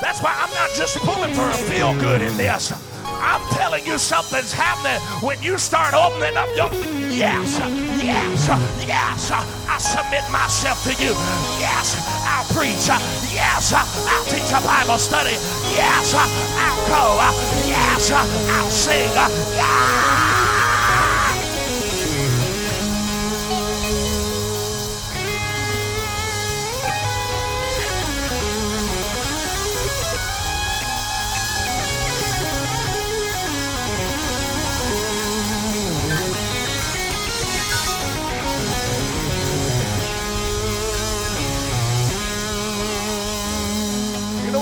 That's why I'm not just pulling for a feel good in this. I'm telling you something's happening when you start opening up your... Yes, yes, yes, I submit myself to you. Yes, I'll preach. Yes, I'll teach a Bible study. Yes, I'll go. Yes, I'll sing.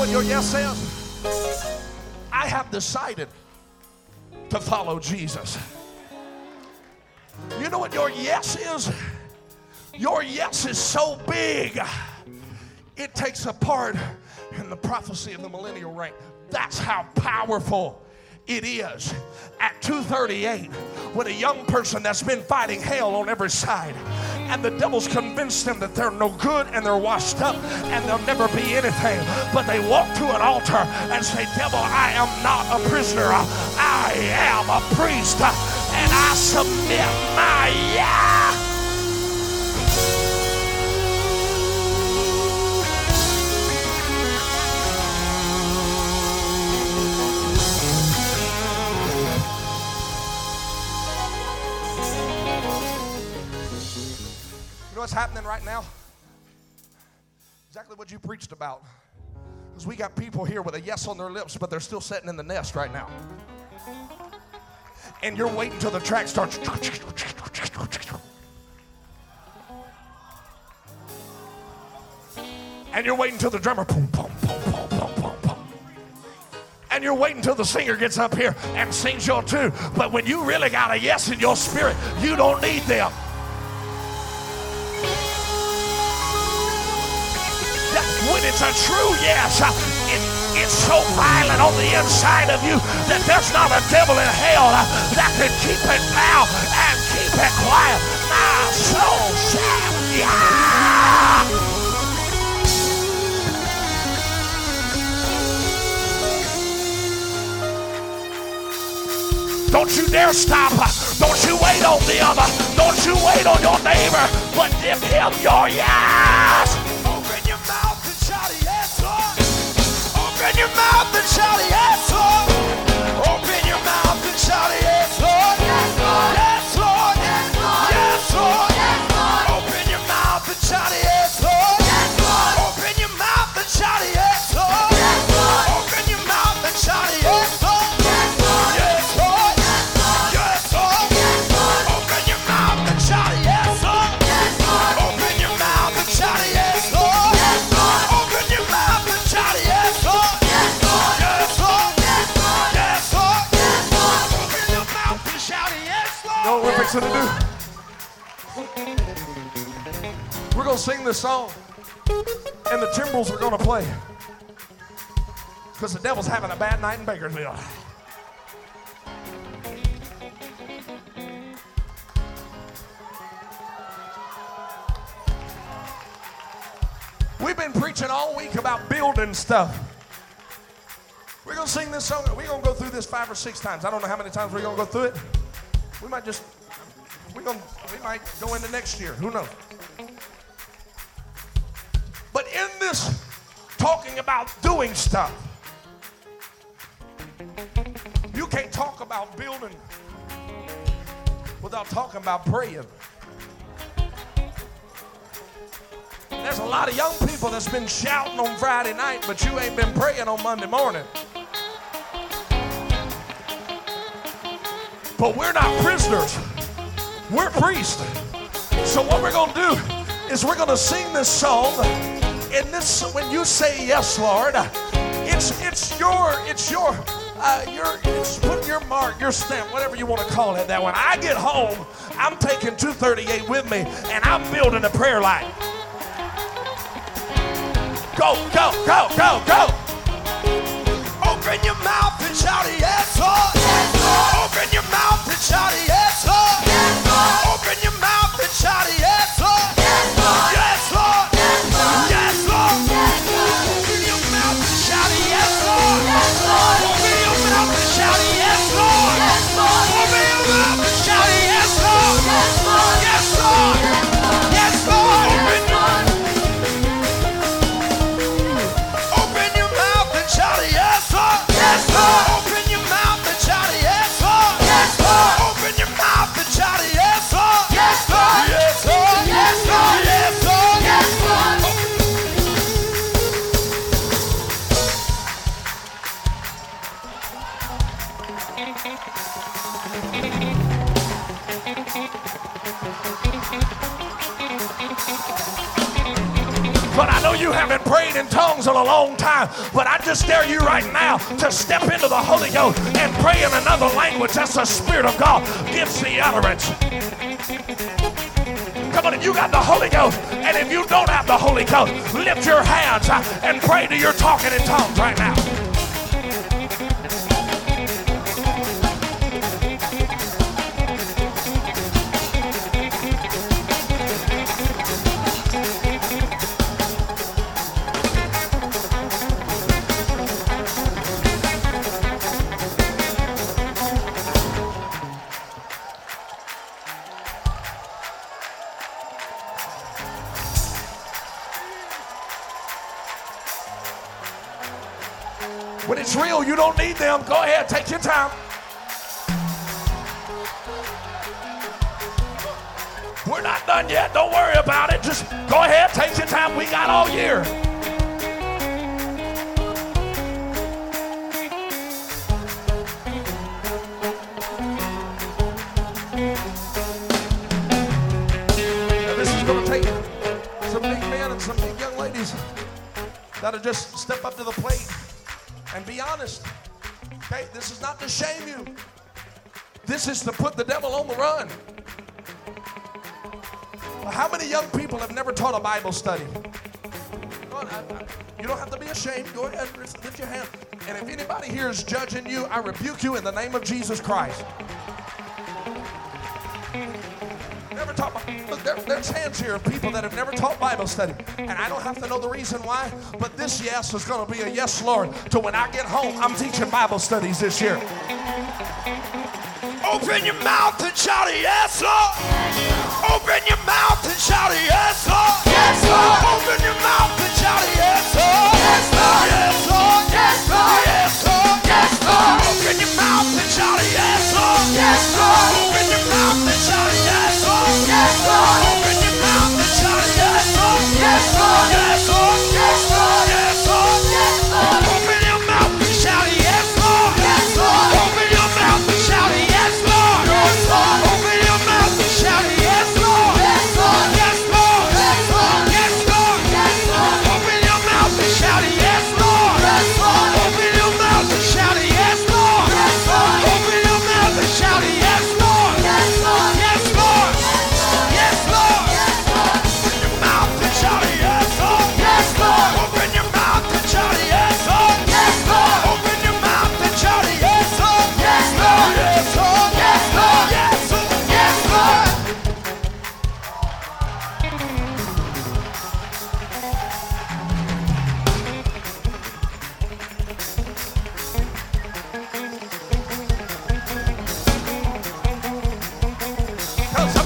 Your yes says, I have decided to follow Jesus. You know what your yes is? Your yes is so big, it takes a part in the prophecy of the millennial reign. That's how powerful it is. At two thirty-eight, with a young person that's been fighting hell on every side, and the devil's convinced them that they're no good and they're washed up and they'll never be anything, but they walk to an altar and say, devil, I am not a prisoner. I am a priest, and I submit my yeah. You know what's happening right now? Exactly what you preached about. Because we got people here with a yes on their lips, but they're still sitting in the nest right now. And you're waiting till the track starts. And you're waiting till the drummer. And you're waiting till the singer gets up here and sings your tune. But when you really got a yes in your spirit, you don't need them. When it's a true yes, it, it's so violent on the inside of you that there's not a devil in hell that can keep it down and keep it quiet. My soul shall yeah. Don't you dare stop. Don't you wait on the other. Don't you wait on your neighbor, but give him your yes. Open your mouth and shout yes, Lord. Open your mouth and shout yes, Lord. Open your mouth and shout yes, Lord. Yes, Lord. Yes, Lord. Yes, Lord. Yes, Lord. Yes, Lord. Open your mouth and shout yes, Lord. Yes, Lord. Open your mouth and shout yes, Lord. Yes, Lord. Open your mouth and shout yes, Lord. Yes, Lord. Yes, Lord. Open your mouth and shout yes, Lord. Yes, Lord. Open your mouth and shout yes. nothing to do. We're gonna sing this song, and the timbrels are gonna play, because the devil's having a bad night in Bakersfield. We've been preaching all week about building stuff. We're going to sing this song. We're going to go through this five or six times. I don't know how many times we're going to go through it. We might just, we're gonna, we might go into next year. Who knows? But in this talking about doing stuff, you can't talk about building without talking about praying. There's a lot of young people that's been shouting on Friday night, but you ain't been praying on Monday morning. But we're not prisoners. We're priests. So what we're going to do is we're going to sing this song. And this, when you say yes, Lord, it's it's your, it's your, uh, your, it's put your mark, your stamp, whatever you want to call it. That when I get home, I'm taking two thirty-eight with me, and I'm building a prayer life. Go, go, go, go, go. Open your mouth and shout a yes, Lord. Yes, Lord. Open your mouth and shout a yes, Lord. Yes, Lord. Open your mouth and shout a yes, Lord. Yes, Lord. Yes, Lord. Yes, Lord. Yes, Lord. Yes, Lord. Open your mouth and shout a yes, Lord. Yes, Lord. Open your mouth and shout a yes, Lord. Yes, Lord. Open your mouth and shout a yes, Lord. Yes, Lord. Yes, Lord. Yes, Lord. Open your mouth. But I know you haven't prayed in tongues in a long time, but I just dare you right now to step into the Holy Ghost and pray in another language. That's the Spirit of God gives the utterance. Come on, if you got the Holy Ghost, and if you don't have the Holy Ghost, lift your hands and pray till you're talking in tongues right now. You don't need them. Go ahead, take your time. We're not done yet. Don't worry about it. Just go ahead, take your time. We got all year. Now, this is going to take some big men and some big young ladies that'll just step up to the plate. And be honest, okay? This is not to shame you. This is to put the devil on the run. Well, how many young people have never taught a Bible study? Go on, I, I, you don't have to be ashamed. Go ahead, lift your hand. And if anybody here is judging you, I rebuke you in the name of Jesus Christ. Never taught. Look, there, there's hands here of people that have never taught Bible study, and I don't have to know the reason why. But this yes is going to be a yes, Lord. To when I get home, I'm teaching Bible studies this year. Open your mouth and shout a yes, Lord. Open your mouth and shout a yes, Lord. Yes, Lord. Open your mouth and shout a yes, Lord. Yes, Lord. Yes, Lord. Yes, Lord. Yes, Lord. Yes, Lord. Open your mouth and shout a yes, Lord. Yes, Lord. Open your mouth and shout a yes. Yes, Lord. Open your mouth and shout it. Yes, Lord. Yes, Lord. Yes, Lord. Yes, Lord. Yes, Lord. Yes, Lord. Open your mouth and shout it. Yes, Lord. Yes, Lord. Open your mouth and shout it. Yes, Lord. Yes, Lord. Open your mouth and shout it. Yes, Lord. Yes, Lord. Yes, Lord. Yes, Lord. Yes, Lord. Open your mouth.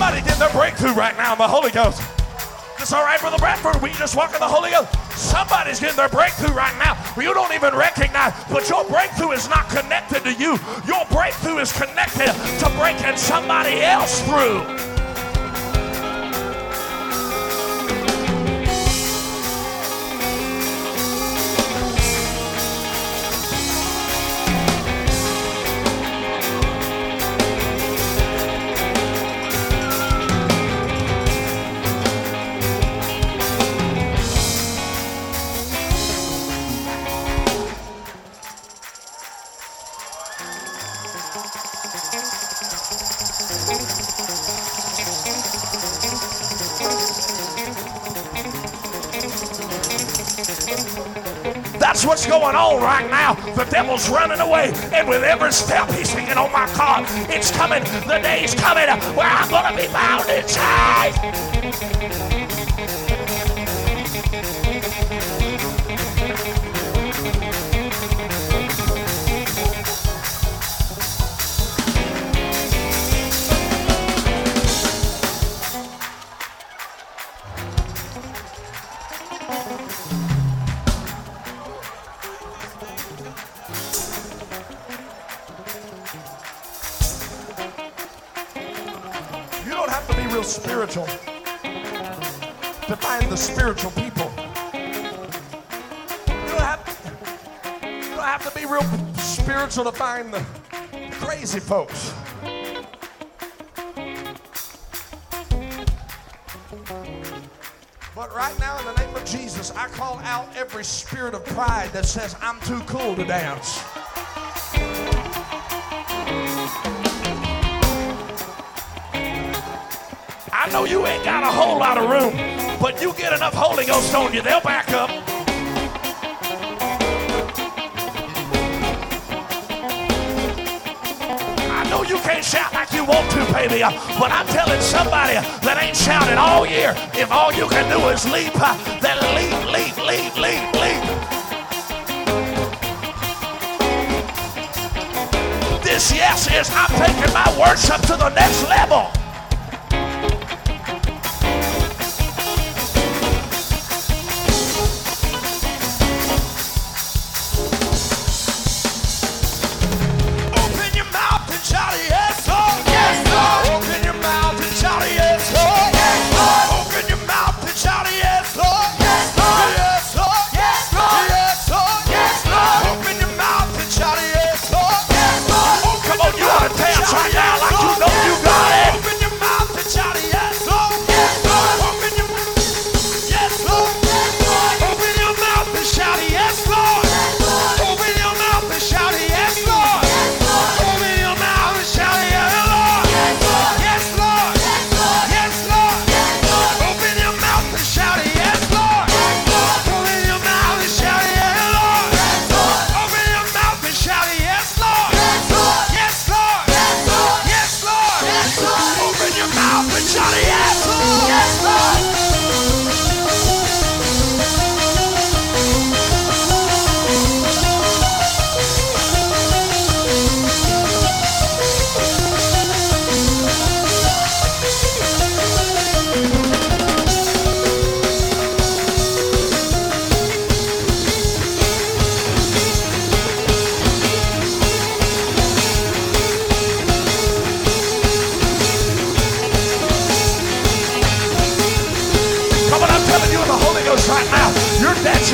Somebody get their breakthrough right now in the Holy Ghost. It's all right, Brother Bradford. We just walk in the Holy Ghost. Somebody's getting their breakthrough right now. You don't even recognize, but your breakthrough is not connected to you. Your breakthrough is connected to breaking somebody else through. That's what's going on right now. The devil's running away, and with every step he's thinking, oh my God, it's coming, the day's coming where I'm gonna be bound in chains. Spiritual to find the spiritual people. You don't have, you don't have to be real spiritual to find the crazy folks. But right now, in the name of Jesus, I call out every spirit of pride that says I'm too cool to dance. I know you ain't got a whole lot of room, but you get enough Holy Ghost on you, they'll back up. I know you can't shout like you want to, baby, but I'm telling somebody that ain't shouted all year, if all you can do is leap, then leap, leap, leap, leap, leap. This yes is I'm taking my worship to the next level.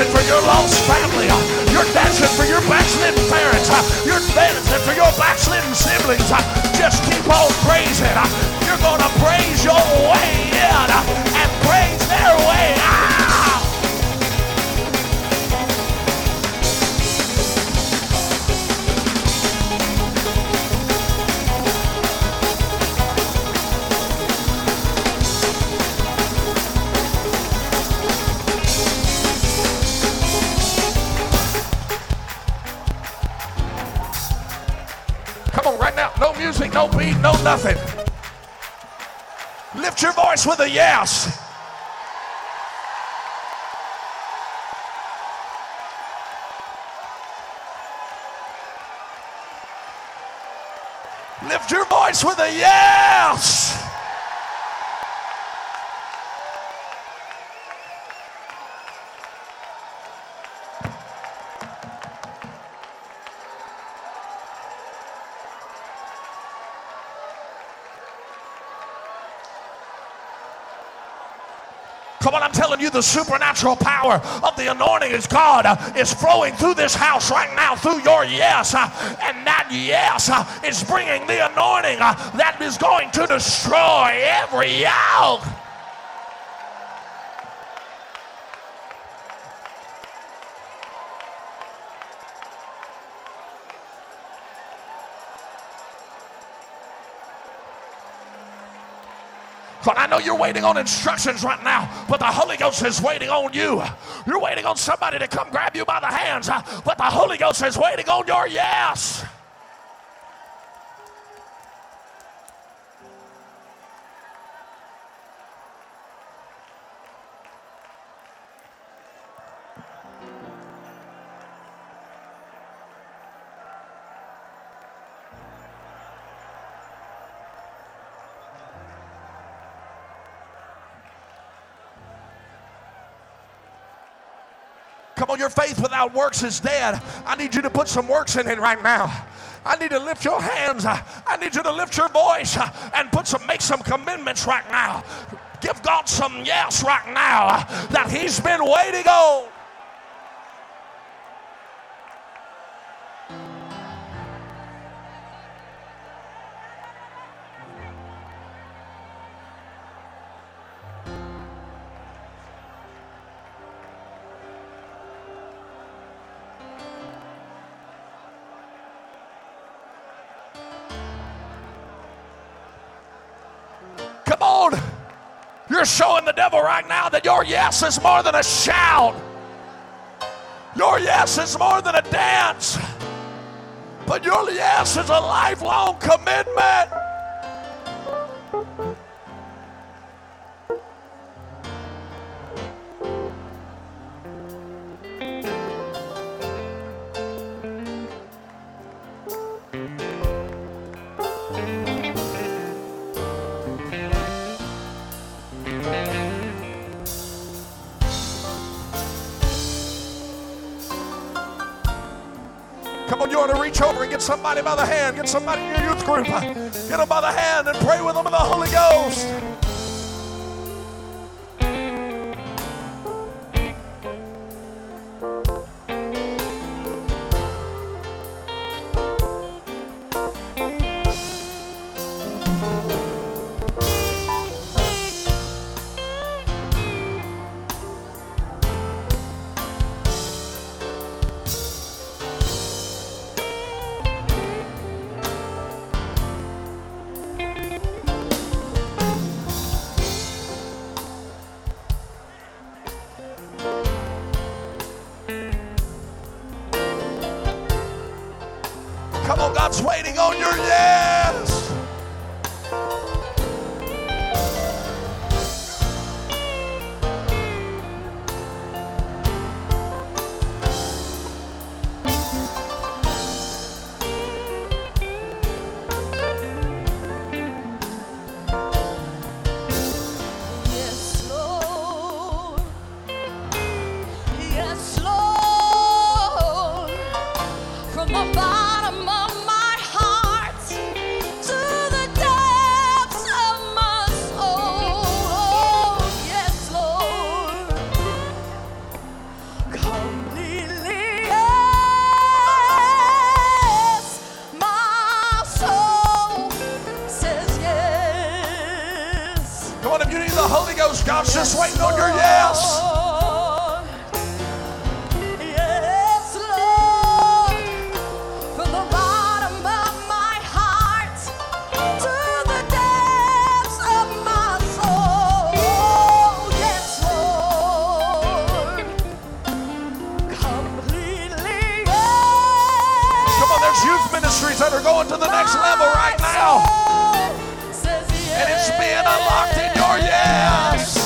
For your lost family, you're dancing for your backslidden parents, you're dancing for your backslidden siblings. Just keep on praising. You're gonna praise your way in and praise their way out. Music, no beat, no nothing. Lift your voice with a yes. Lift your voice with a yes. Come on, I'm telling you, the supernatural power of the anointing of God uh, is flowing through this house right now, through your yes. Uh, and that yes uh, is bringing the anointing uh, that is going to destroy every yoke. But I know you're waiting on instructions right now, but the Holy Ghost is waiting on you. You're waiting on somebody to come grab you by the hands, but the Holy Ghost is waiting on your yes. Come on, your faith without works is dead. I need you to put some works in it right now. I need to lift your hands. I need you to lift your voice and put some, make some commitments right now. Give God some yes right now that He's been waiting on. You're showing the devil right now that your yes is more than a shout. Your yes is more than a dance. But your yes is a lifelong commitment. Over and get somebody by the hand, get somebody in your youth group, get them by the hand and pray with them in the Holy Ghost. Come on, God's waiting on your yes. God's just waiting on your yes. Yes, Lord, from the bottom of my heart to the depths of my soul. Yes, Lord, completely. Yes. Come on, there's youth ministries that are going to the next level right now. And it's being unlocked in your yes.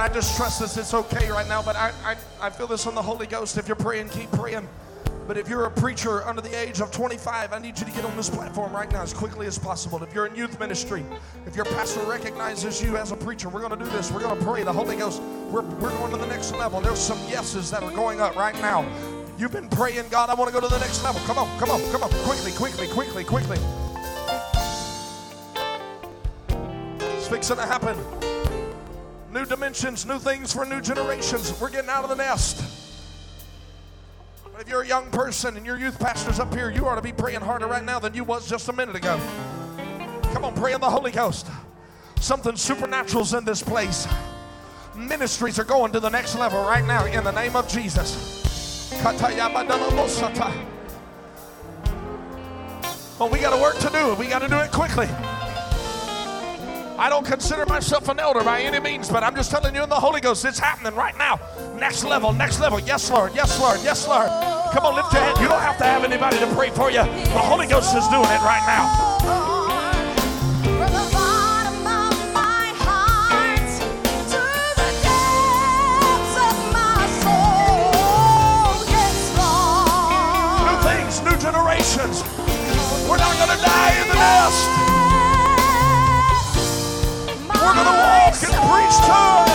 I just trust this. It's okay right now, but I, I, I feel this on the Holy Ghost. If you're praying, keep praying. But if you're a preacher under the age of twenty-five, I need you to get on this platform right now as quickly as possible. If you're in youth ministry, if your pastor recognizes you as a preacher, we're going to do this. We're going to pray. The Holy Ghost, we're, we're going to the next level. There's some yeses that are going up right now. You've been praying, God, I want to go to the next level. Come on, come on, come on. Quickly, quickly, quickly, quickly. It's fixing to happen. New dimensions, new things for new generations. We're getting out of the nest. But if you're a young person and your youth pastor's up here, you ought to be praying harder right now than you was just a minute ago. Come on, pray in the Holy Ghost. Something supernatural's in this place. Ministries are going to the next level right now in the name of Jesus. But we got to work to do it. We got to do it quickly. I don't consider myself an elder by any means, but I'm just telling you in the Holy Ghost, it's happening right now. Next level, next level. Yes, Lord, yes, Lord, yes, Lord. Come on, lift your hand. You don't have to have anybody to pray for you. The Holy Ghost is doing it right now. New things, new generations. We're not going to die in the nest. We're going to walk and preach to them.